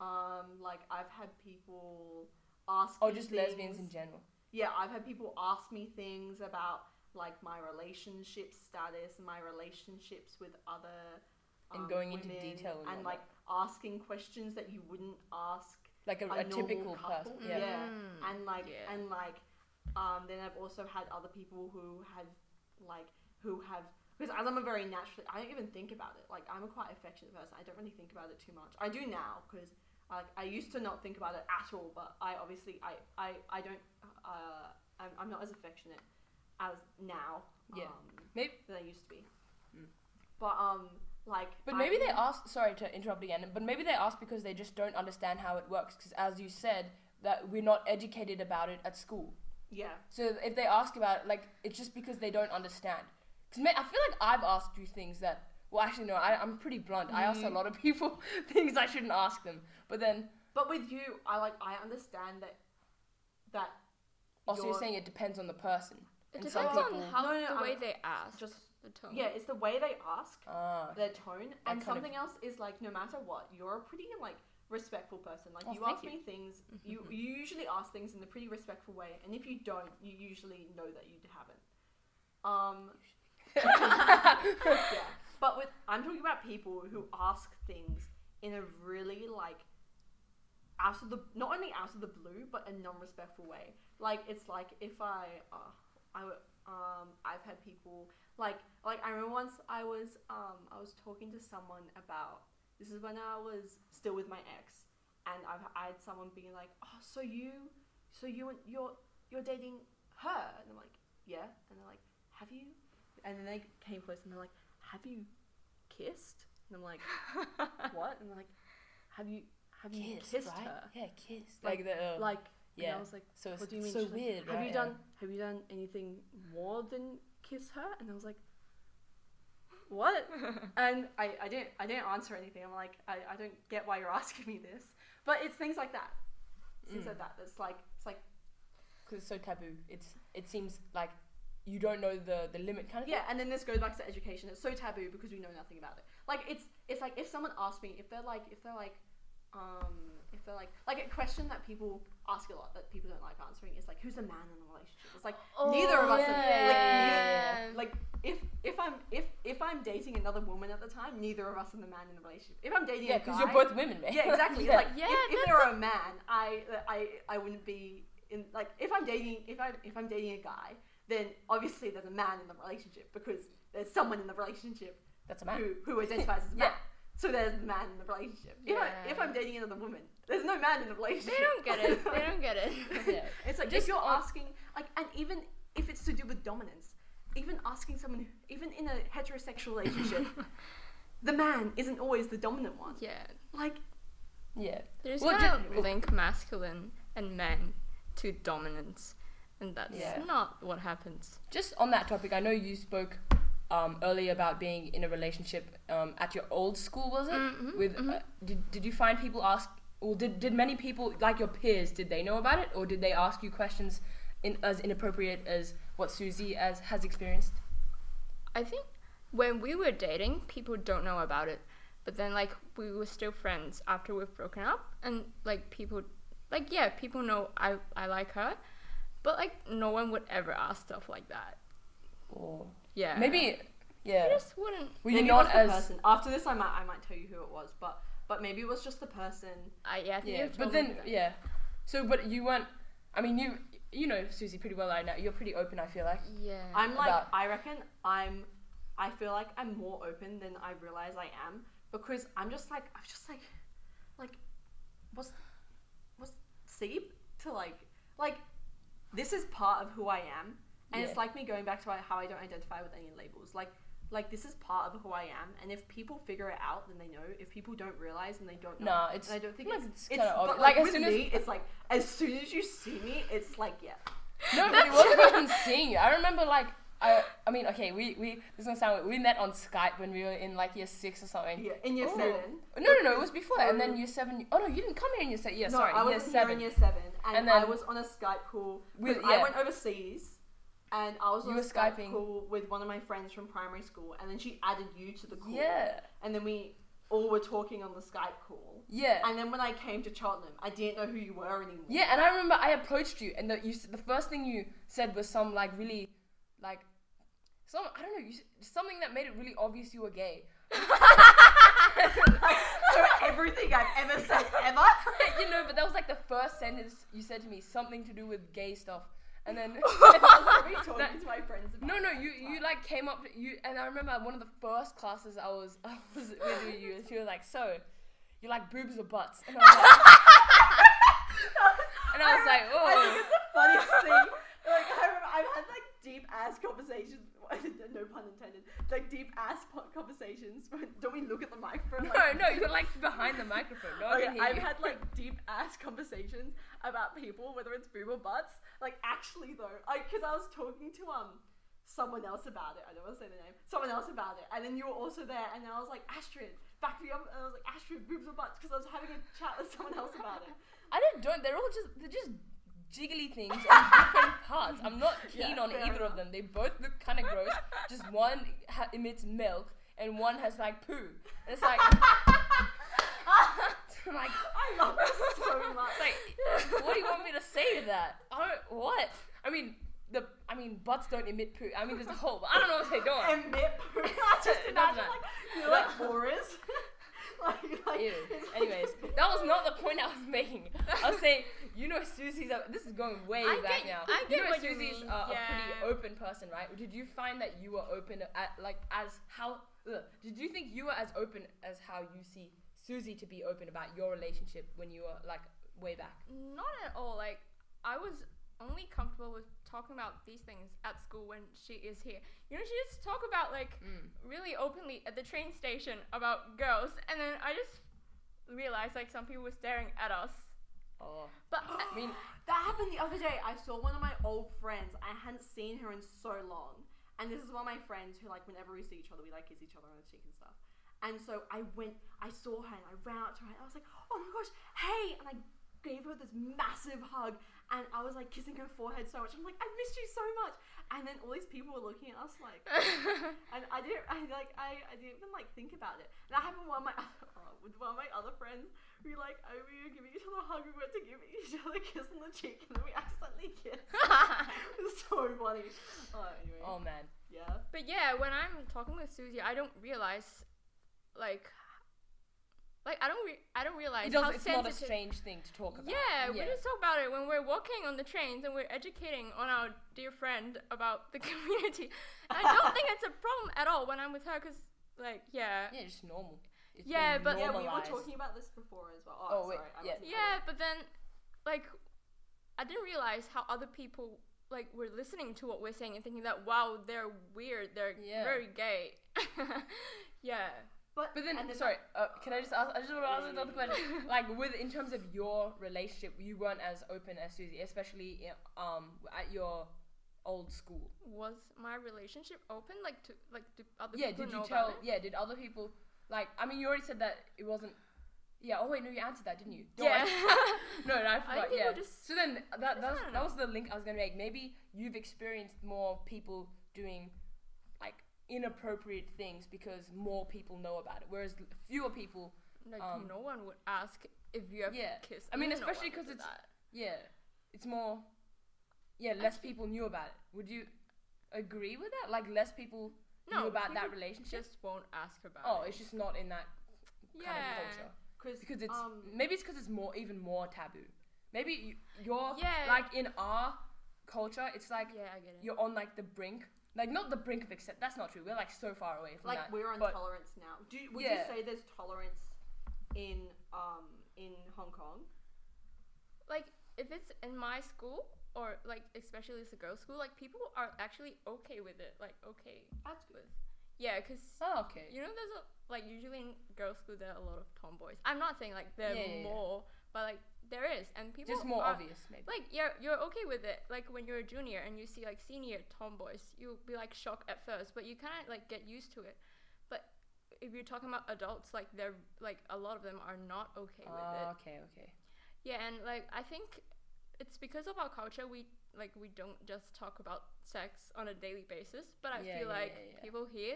Um, like I've had people ask. Oh, me just things. Lesbians in general. Yeah, I've had people ask me things about like my relationship status and my relationships with other um, and going women into detail and, and like asking questions that you wouldn't ask like a, a, a typical couple. Person. Yeah. yeah, and like yeah. and like um, then I've also had other people who have like who have. Because as I'm a very naturally, I don't even think about it. Like, I'm a quite affectionate person. I don't really think about it too much. I do now, because like, I used to not think about it at all. But I obviously, I, I, I don't, uh, I'm, I'm not as affectionate as now. Yeah. Um, maybe. Than I used to be. Mm. But, um, like. But maybe I, they ask, sorry to interrupt again, but maybe they ask because they just don't understand how it works. Because as you said, that we're not educated about it at school. Yeah. So if they ask about it, like, it's just because they don't understand. Cause mate, I feel like I've asked you things that... Well, actually, no, I, I'm pretty blunt. I asked a lot of people things I shouldn't ask them. But then... But with you, I like I understand that... that also, you're, you're saying it depends on the person. It depends on how no, no, the way I'm, they ask. Just the tone. Yeah, it's the way they ask, ah, their tone. And something of... else is, like, no matter what, you're a pretty, like, respectful person. Like, oh, you ask you. me things... you, you usually ask things in a pretty respectful way. And if you don't, you usually know that you haven't. Um... yeah. But with I'm talking about people who ask things in a really like out of the not only out of the blue but a non-respectful way. Like it's like if I uh, I um I've had people like like I remember once I was um I was talking to someone about this is when I was still with my ex, and I've I had someone being like, oh so you so you and you're you're dating her, and I'm like yeah, and they're like have you. And then they came close and they're like, have you kissed? And I'm like, what? And they're like, have you have kissed, you kissed right? her? Yeah, kissed. Like, like the uh, like yeah. And I was like, so what do you mean? So She's weird, like, right? Have you done have you done anything more than kiss her? And I was like, what? And I, I didn't I didn't answer anything. I'm like, I, I don't get why you're asking me this. But it's things like that. It's things mm. like that. That's like it's like because it's so taboo. It's it seems like you don't know the, the limit kind of yeah, thing. Yeah, and then this goes back to education. It's so taboo because we know nothing about it. Like, it's it's like if someone asks me, if they're like, if they're like, um, if they're like, like a question that people ask a lot that people don't like answering is like, who's the man in the relationship? It's like, oh, neither of us yeah. are, like, yeah. like if if I'm, if, if I'm dating another woman at the time, neither of us are the man in the relationship. If I'm dating yeah, a guy. Yeah, because you're both women, man. Yeah, exactly. yeah. It's like, yeah, if, if there were a man, I, I, I wouldn't be in, like, if I'm dating, if I, if I'm dating a guy, then obviously there's a man in the relationship because there's someone in the relationship that's a man who, who identifies as a yeah. man. So there's the man in the relationship. Yeah. If, I, if I'm dating another woman, there's no man in the relationship. They don't get it. They don't get it. Yeah. It's like just if you're uh, asking, like, and even if it's to do with dominance, even asking someone, who, even in a heterosexual relationship, the man isn't always the dominant one. Yeah. Like, yeah. There's well, kind of link masculine and men to dominance. And that's yeah. not what happens. Just on that topic, I know you spoke um, earlier about being in a relationship um, at your old school, was it? Mm-hmm, With mm-hmm. Uh, did did you find people ask, or did, did many people, like your peers, did they know about it? Or did they ask you questions in, as inappropriate as what Suzy as, has experienced? I think when we were dating, people don't know about it. But then, like, we were still friends after we've broken up. And, like, people, like, yeah, people know I, I like her. But, like, no one would ever ask stuff like that. Or... Yeah. Maybe... Yeah. You just wouldn't... Were you maybe not as... Person. After this, I might I might tell you who it was, but but maybe it was just the person... I, yeah, I think yeah. You've told but then, yeah. So, but you weren't... I mean, you you know Suzy pretty well, I know. You're pretty open, I feel like. Yeah. I'm, like, about... I reckon I'm... I feel like I'm more open than I realise I am, because I'm just, like... I'm just, like... Like... What's... What's... Seep? To, like... Like... this is part of who I am. And yeah. It's like me going back to how I don't identify with any labels. Like, like this is part of who I am. And if people figure it out, then they know. If people don't realize, then they don't know. No, it's... And I don't think like it's... It's kind of obvious. Like, like, as soon me, as... it's like, as soon as you see me, it's like, yeah. No, but it wasn't even seeing you. I remember, like... I I mean, okay, we, we this is gonna sound weird. We met on Skype when we were in like year six or something. Yeah, in year oh. seven. No, no, no, it was before that. And then year seven. Oh no, you didn't come here in year seven. Yeah, no, sorry, I was here seven. in year seven, and, and then I was on a Skype call. With, yeah. I went overseas, and I was on you a Skype Skyping. call with one of my friends from primary school, and then she added you to the call. Yeah. And then we all were talking on the Skype call. Yeah. And then when I came to Cheltenham, I didn't know who you were anymore. Yeah, and I remember I approached you, and the, you the first thing you said was some like really. Like, some I don't know, you, something that made it really obvious you were gay. Like, so everything I've ever said ever, you know. But that was like the first sentence you said to me, something to do with gay stuff. And then and I was talking that, to my friends. About no, no, you you like came up to, you, and I remember one of the first classes I was I was with you, and she was like, "So, you like boobs or butts?" And I was like, and I was like, "Oh." I think it's the funniest thing. Like I remember, I've had like. Deep ass conversations, no pun intended. Like deep ass conversations. Don't we look at the microphone? No, like, no, you're like behind the microphone. No, okay, I've you. had like deep ass conversations about people, whether it's boob or butts. Like actually though, because I, I was talking to um someone else about it. I don't want to say the name. Someone else about it, and then you were also there, and I was like, Astrid, back me up, and I was like, Astrid, boobs or butts, because I was having a chat with someone else about it. I don't. Don't. They're all just. They're just. jiggly things on different parts. I'm not keen yeah, on either enough. of them. They both look kind of gross. Just one ha- emits milk and one has like poo. And it's like, like I love this so much. Like, what do you want me to say to that? I don't. What? I mean, the. I mean, butts don't emit poo. I mean, there's a whole. I don't know what they don't. Emit poo. I just imagine like you like auras. Like, like anyways, that was not the point I was making. I was saying, you know, Suzy's a, this is going way I back get, now. I get you know, what Suzy's you uh, yeah. a pretty open person, right? Did you find that you were open at, like as how? Ugh, did you think you were as open as how you see Suzy to be open about your relationship when you were like way back? Not at all. Like I was only comfortable with talking about these things at school when she is here. You know, she used to talk about, like, mm. really openly at the train station about girls, and then I just realized, like, some people were staring at us. Oh. But, I mean... That happened the other day. I saw one of my old friends. I hadn't seen her in so long. And this is one of my friends who, like, whenever we see each other, we, like, kiss each other on the cheek and stuff. And so I went, I saw her, and I ran up to her, and I was like, oh my gosh, hey! And I gave her this massive hug, and I was like kissing her forehead so much. I'm like, I missed you so much. And then all these people were looking at us like, and I didn't, I like, I, I didn't even like think about it. And that happened with one of my, uh, with one of my other friends. We like, oh, we were giving each other a hug. We went to give each other a kiss on the cheek, and then we accidentally kissed. It was so funny. Oh, anyway. Oh man. Yeah. But yeah, when I'm talking with Suzy, I don't realize, like. Like, I don't re- I don't realize it how it's sensitive... It's not a strange thing to talk about. Yeah, yeah, we just talk about it when we're walking on the trains and we're educating on our dear friend about the community. I don't think it's a problem at all when I'm with her, because, like, yeah. Yeah, just normal. It's yeah, but... Normalized. Yeah, we were talking about this before as well. Oh, oh sorry. Wait, yeah, yeah but then, like, I didn't realize how other people, like, were listening to what we're saying and thinking that, wow, they're weird, they're yeah. very gay. Yeah. But, but then, then sorry, uh, can I just ask, I just want to ask another question. Like, with, in terms of your relationship, you weren't as open as Suzy, especially in, um, at your old school. Was my relationship open? Like, to, like, do other yeah, people did know you tell, about it? Yeah, did other people, like, I mean, you already said that it wasn't, yeah, oh wait, no, you answered that, didn't you? No, yeah. I, no, no, I forgot, I yeah. Just, so then, that, that, was, that was the link I was going to make. Maybe you've experienced more people doing, like, inappropriate things because more people know about it, whereas fewer people like um, no one would ask if you have yeah. kissed. I mean, especially because no it's that. yeah, it's more yeah less Actually, people knew about it. Would you agree with that? Like less people no, knew about that relationship. Just won't ask about. Oh, it. It's just not in that yeah. kind of culture. Cause, because it's um, maybe it's because it's more even more taboo. Maybe you, you're yeah. like in our culture, it's like yeah, I get it. You're on like the brink. Like, not the brink of accept. That's not true. We're, like, so far away from like, that. Like, we're on but tolerance now. Do Would yeah. you say there's tolerance in um in Hong Kong? Like, if it's in my school or like especially as a girls' school, like people are actually okay with it. Like okay, that's good. Yeah, cause oh, okay. You know, there's a, like usually in girls' school there are a lot of tomboys. I'm not saying like there are yeah, more, yeah. but like there is, and people just more are, obvious maybe. Like yeah, you're okay with it. Like when you're a junior and you see like senior tomboys, you'll be like shocked at first, but you kind of like get used to it. But if you're talking about adults, like they're like a lot of them are not okay uh, with it. Okay, okay. Yeah, and like I think it's because of our culture we like we don't just talk about sex on a daily basis, but I yeah, feel yeah, like yeah, yeah. people here,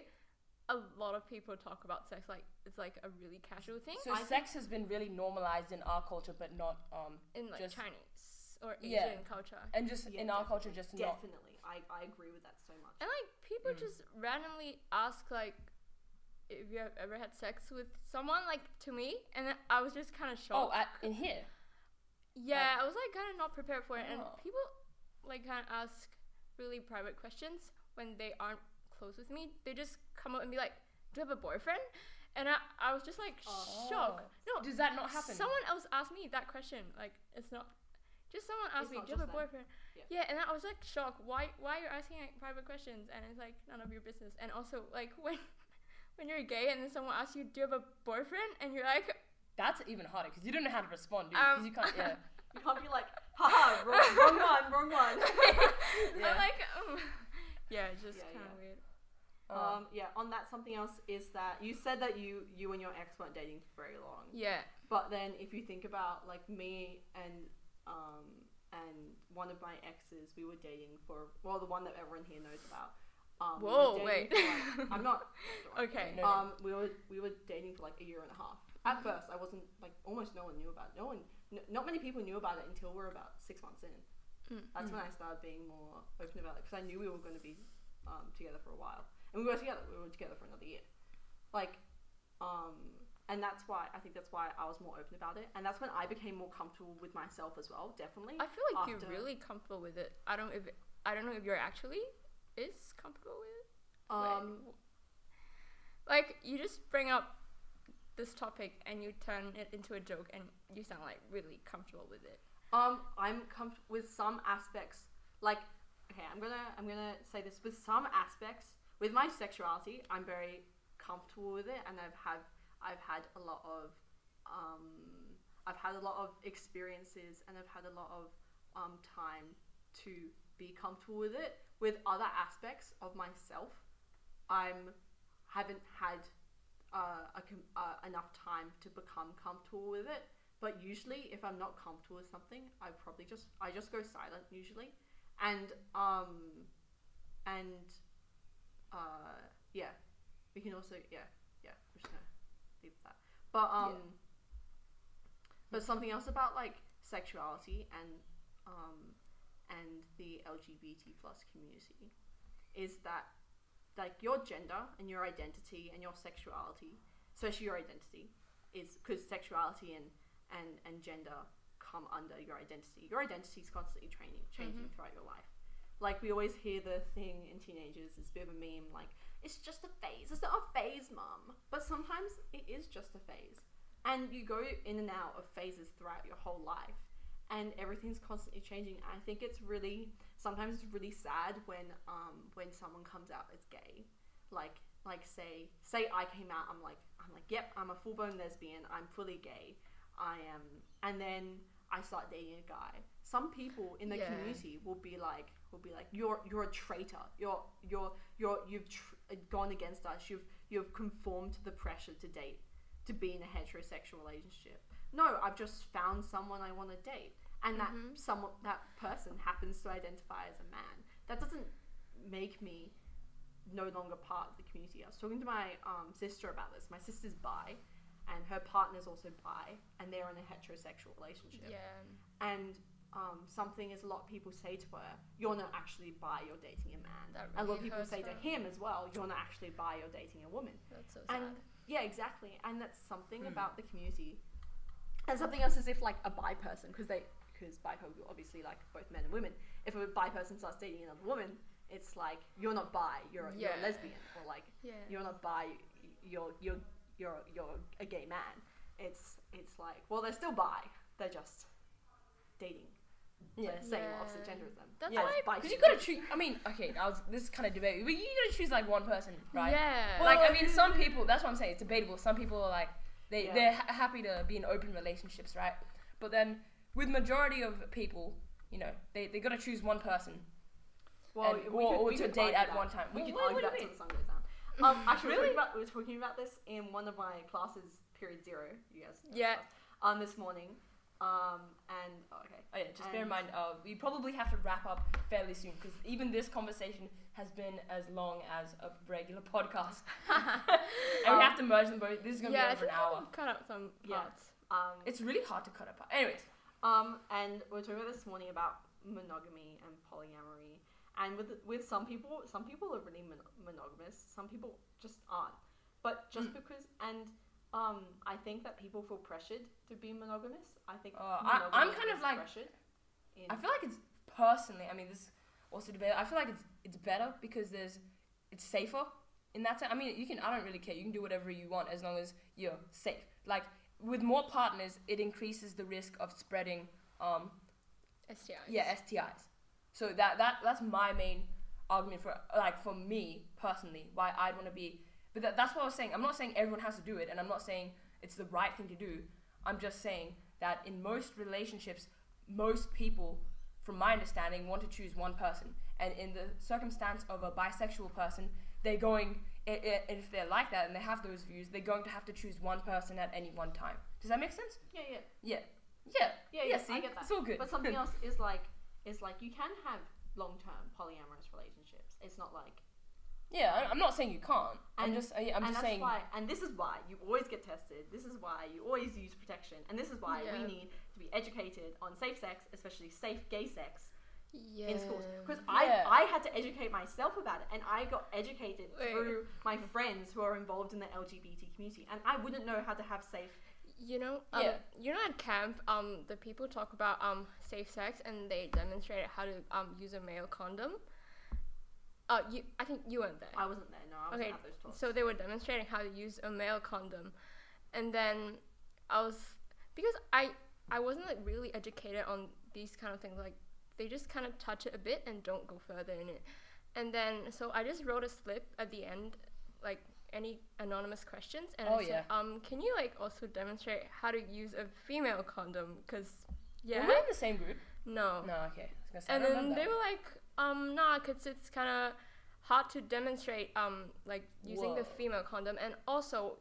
a lot of people talk about sex like it's like a really casual thing. So I sex has been really normalized in our culture, but not um in like just Chinese or Asian yeah. culture, and just yeah, in our culture, just definitely. Not. I I agree with that so much. And like people mm. just randomly ask like if you have ever had sex with someone like to me, and then I was just kind of shocked. Oh, at, in here. Yeah, like, I was like kind of not prepared for it, oh. and people like kind of ask really private questions when they aren't close with me. They just come up and be like, "Do you have a boyfriend?" And I, I was just like oh. shocked. No, does that not happen? Someone else asked me that question. Like, it's not just someone asked it's me, "Do you have a boyfriend?" Yeah. yeah, and I was like shocked. Why, why are you asking like, private questions? And it's like none of your business. And also like when, when you're gay and then someone asks you, "Do you have a boyfriend?" and you're like. That's even harder because you don't know how to respond, do you? Because um, you can't, yeah. you can't be like, haha, wrong, wrong one, wrong one. yeah. I'm like, um, yeah, just yeah, kind of yeah. weird. Um, um, yeah. On that, something else is that you said that you you and your ex weren't dating for very long. Yeah. But then, if you think about like me and um and one of my exes, we were dating for well, the one that everyone here knows about. Um, Whoa, we wait. For, like, I'm not. Okay. No, um, no. we were we were dating for like a year and a half. At first, I wasn't, like, almost no one knew about it. No one, n- not many people knew about it until we were about six months in. Mm. That's mm. when I started being more open about it, because I knew we were going to be um, together for a while. And we were together. We were together for another year. Like, um, and that's why, I think that's why I was more open about it. And that's when I became more comfortable with myself as well, definitely. I feel like you're really comfortable with it. I don't if I don't know if you're actually is comfortable with it. Um, like, like, you just bring up this topic and you turn it into a joke and you sound like really comfortable with it. Um, I'm comfortable with some aspects, like, okay, I'm gonna, I'm gonna say this, with some aspects, with my sexuality, I'm very comfortable with it, and I've had, I've had a lot of, um, I've had a lot of experiences, and I've had a lot of, um, time to be comfortable with it. With other aspects of myself, I'm, haven't had Uh, a com- uh, enough time to become comfortable with it, but usually if I'm not comfortable with something, I probably just I just go silent usually, and um and uh yeah, we can also yeah yeah we're just gonna leave that. But um yeah. but something else about like sexuality and um and the L G B T plus community is that. Like your gender and your identity and your sexuality, especially your identity, is because sexuality and, and, and gender come under your identity. Your identity is constantly training, changing mm-hmm. throughout your life. Like we always hear the thing in teenagers, it's a bit of a meme, like, it's just a phase. It's not a phase, mum. But sometimes it is just a phase. And you go in and out of phases throughout your whole life. And everything's constantly changing. I think it's really, sometimes it's really sad when um when someone comes out as gay. Like like say say I came out, I'm like I'm like, yep, I'm a full blown lesbian, I'm fully gay, I am, and then I start dating a guy. Some people in the yeah. community will be like will be like, You're you're a traitor. You're you're you're you've tr- gone against us, you've you've conformed to the pressure to date, to be in a heterosexual relationship. No, I've just found someone I want to date. And that mm-hmm. someone, that person happens to identify as a man. That doesn't make me no longer part of the community. I was talking to my um, sister about this. My sister's bi, and her partner's also bi, and they're in a heterosexual relationship. Yeah. And um, something is a lot of people say to her, "You're not actually bi. You're dating a man." That really and a lot of people say her. To him as well, "You're not actually bi. You're dating a woman." That's so sad. And yeah, exactly. And that's something mm. about the community. And something else is if like a bi person, because they. Because bi people obviously like both men and women. If a bi person starts dating another woman, it's like you're not bi, you're a, yeah. you're a lesbian, or like yeah. you're not bi, you're you're you're you're a gay man. It's it's like well they're still bi, they're just dating yeah, same yeah. opposite gender as them. That's yeah, why, because you gotta choose. I mean, okay, I was, this is kind of debatable, but you gotta choose like one person, right? Yeah. Like, I mean, some people. That's what I'm saying. It's debatable. Some people are like they yeah. they're ha- happy to be in open relationships, right? But then with majority of people, you know, they they gotta choose one person. Well, and, we or, could, or we to date at that. one time. We well, could well, argue that until the sun goes down. Um, actually, really? we, were about, we were talking about this in one of my classes, period zero. You guys. Yeah. Um, this morning. Um, and, oh, okay. Oh, yeah, just and bear in mind, uh, we probably have to wrap up fairly soon, because even this conversation has been as long as a regular podcast. and um, we have to merge them both. This is going to yeah, be over an hour. Cut up some parts. Yeah. Um, it's really hard to cut up. Anyways. Um, and we were talking about this morning about monogamy and polyamory. And with with some people, some people are really mon- monogamous. Some people just aren't. But just mm. because, and um, I think that people feel pressured to be monogamous. I think uh, monogamous I, I'm kind is of like pressured. In I feel like it's personally. I mean, this is also debatable. I feel like it's it's better because there's it's safer in that sense. I mean, you can. I don't really care. You can do whatever you want as long as you're safe. Like with more partners, it increases the risk of spreading um, S T Is. Yeah, S T Is. So that that that's my main argument for like for me personally why I'd want to be, but that, that's what I was saying. I'm not saying everyone has to do it, and I'm not saying it's the right thing to do. I'm just saying that in most relationships, most people, from my understanding, want to choose one person. And in the circumstance of a bisexual person, they're going if they're like that and they have those views, they're going to have to choose one person at any one time. Does that make sense? Yeah, yeah, yeah, yeah, yeah. yeah, yeah see, I get that. It's all good. But something else is like. It's like you can have long-term polyamorous relationships. It's not like yeah, I'm not saying you can't. And, I'm just I'm and just that's saying why, and this is why you always get tested. This is why you always use protection. And this is why yeah. we need to be educated on safe sex, especially safe gay sex yeah. in schools. Because yeah. I I had to educate myself about it, and I got educated Wait. through my friends who are involved in the L G B T community, and I wouldn't know how to have safe. You know, um, yeah. you know, at camp, um, the people talk about um safe sex, and they demonstrated how to um use a male condom. Uh, you, I think you weren't there. I wasn't there. No, I wasn't okay, at those talks. So they were demonstrating how to use a male condom, and then I was because I I wasn't like really educated on these kind of things. Like they just kind of touch it a bit and don't go further in it. And then so I just wrote a slip at the end, like. Any anonymous questions, and oh, I said, yeah. um, can you like also demonstrate how to use a female condom? Because yeah, were we in the same group? No, no, okay. I was gonna say, and I then they that. were like, um, nah, because it's kind of hard to demonstrate, um, like using Whoa. the female condom, and also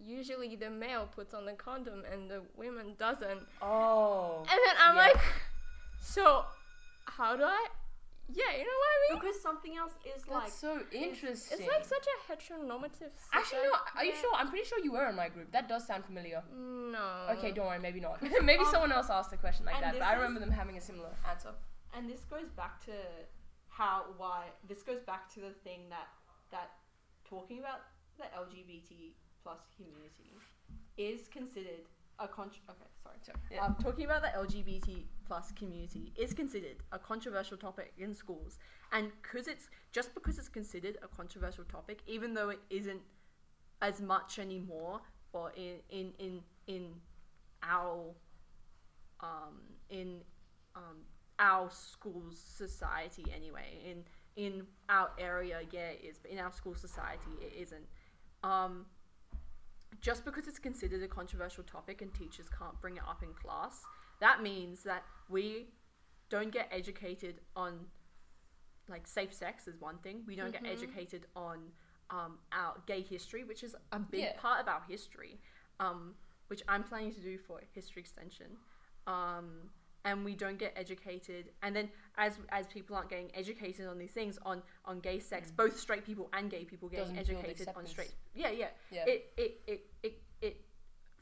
usually the male puts on the condom and the women doesn't. Oh. And then I'm yeah. like, so how do I? Yeah, you know what I mean? Because something else is That's like... so interesting. It's, it's like such a heteronormative... Subject. Actually, no, are you yeah. sure? I'm pretty sure you were in my group. That does sound familiar. No. Okay, don't worry, maybe not. maybe um, someone else asked a question like that, but I remember them having a similar answer. And this goes back to how, why... This goes back to the thing that, that talking about the L G B T plus community is considered a... Con- okay, sorry. Sure. Yeah. Um, talking about the L G B T... plus community is considered a controversial topic in schools, and because it's just because it's considered a controversial topic, even though it isn't as much anymore, or in in in, in our um in um our school's society anyway, in in our area, yeah, it is, but in our school society, it isn't. Um, just because it's considered a controversial topic and teachers can't bring it up in class, that means that we don't get educated on, like, safe sex is one thing. We don't mm-hmm. get educated on um, our gay history, which is a big yeah. part of our history, um, which I'm planning to do for history extension. Um, and we don't get educated. And then as as people aren't getting educated on these things, on, on gay sex, mm. both straight people and gay people getting Doesn't educated on straight... Yeah, yeah. yeah. It, it, it, it, it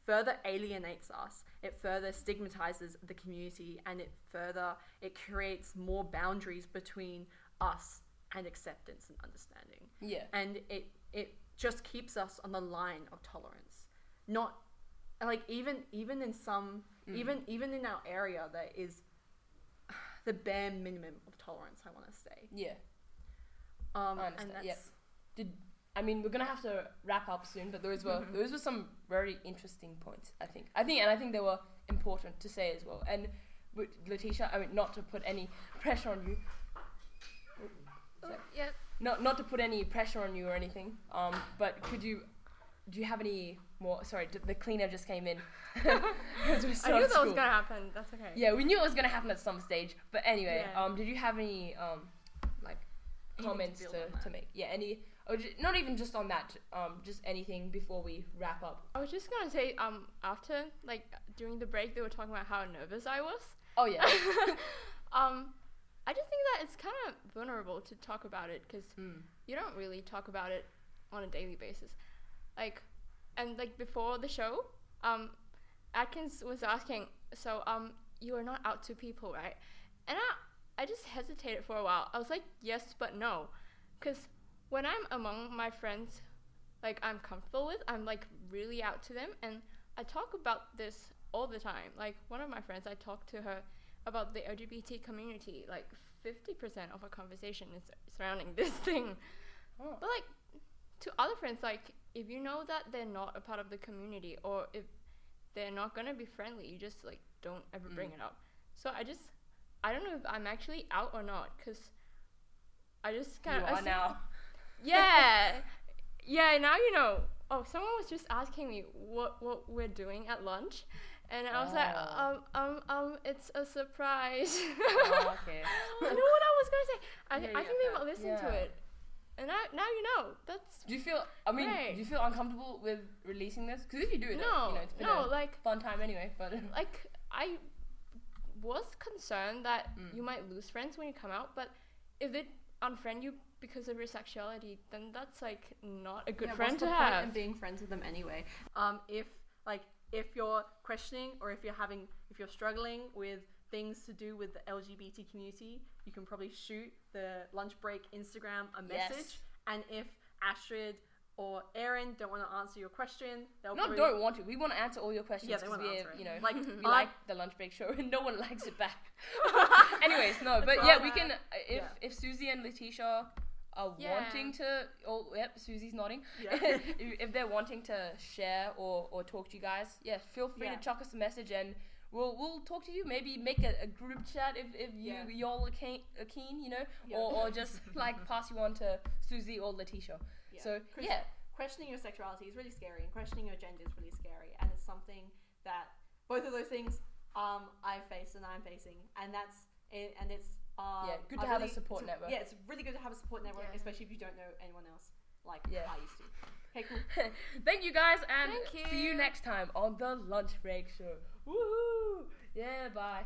further alienates us. It further stigmatizes the community, and it further it creates more boundaries between us and acceptance and understanding. Yeah. And it it just keeps us on the line of tolerance. Not like even even in some mm. even even in our area, there is the bare minimum of tolerance, I want to say. Yeah. Um I understand. And that's, yep. Did I mean, we're gonna have to wrap up soon, but those were those were some very interesting points. I think, I think, and I think they were important to say as well. And Leticia, I mean, not to put any pressure on you. Oh, yeah. Not not to put any pressure on you or anything. Um, but could you? Do you have any more? Sorry, d- the cleaner just came in. I knew that school. was gonna happen. That's okay. Yeah, we knew it was gonna happen at some stage. But anyway, yeah. um, did you have any um, like comments to, to, to make? Yeah, any? Or j- not even just on that. Um, just anything before we wrap up. I was just gonna say um after like during the break they were talking about how nervous I was. Oh yeah. um. I just think that it's kind of vulnerable to talk about it because mm. you don't really talk about it on a daily basis. Like, and like before the show, um, Atkins was asking, so um, you are not out to people, right? And I, I just hesitated for a while. I was like, yes, but no. Because when I'm among my friends, like I'm comfortable with, I'm like really out to them. And I talk about this all the time. Like one of my friends, I talked to her about the L G B T community, like fifty percent of our conversation is surrounding this thing. Oh. But like to other friends, like if you know that they're not a part of the community or if they're not gonna be friendly, you just like don't ever mm. bring it up. So I just, I don't know if I'm actually out or not, cause I just kind of- You are now. Yeah, yeah, now you know. Oh, someone was just asking me what, what we're doing at lunch. And I was oh. like, um, um, um, it's a surprise. Oh, okay. I know what I was gonna say. I, th- yeah, I think they won't listen yeah. to it. And now, now you know. That's. Do you feel? I mean, right. do you feel uncomfortable with releasing this? Because if you do, it, no, you know, it's been no, a like, fun time anyway. But like, I was concerned that mm. you might lose friends when you come out. But if they unfriend you because of your sexuality, then that's like not a good yeah, friend what's to the have. Point in being friends with them anyway. Um, if like. If you're questioning or if you're having, if you're struggling with things to do with the L G B T community, you can probably shoot the Lunch Break Instagram a message. Yes. And if Astrid or Erin don't want to answer your question, they'll not probably... don't want to. We want to answer all your questions. Yeah, they want to answer it. You know, like we like the Lunch Break Show, and no one likes it back. Anyways, no, but yeah, we can. If yeah. if Suzy and Leticia are yeah. wanting to, oh yep, Suzy's nodding. Yeah. if, if they're wanting to share or, or talk to you guys, yeah, feel free yeah. to chuck us a message and we'll we'll talk to you. Maybe make a, a group chat if, if you yeah. y'all are keen, are keen you know, yeah. or, or just like pass you on to Suzy or Leticia. Yeah. So Chris, yeah, questioning your sexuality is really scary, and questioning your gender is really scary, and it's something that both of those things um I faced and I'm facing, and that's it, and it's. Um, yeah, good to I have really, a support to, network. Yeah, it's really good to have a support network, yeah. especially if you don't know anyone else like yeah. I used to. Okay, cool. Thank you guys, and you. see you next time on the Lunch Break Show. Woohoo! Yeah, bye.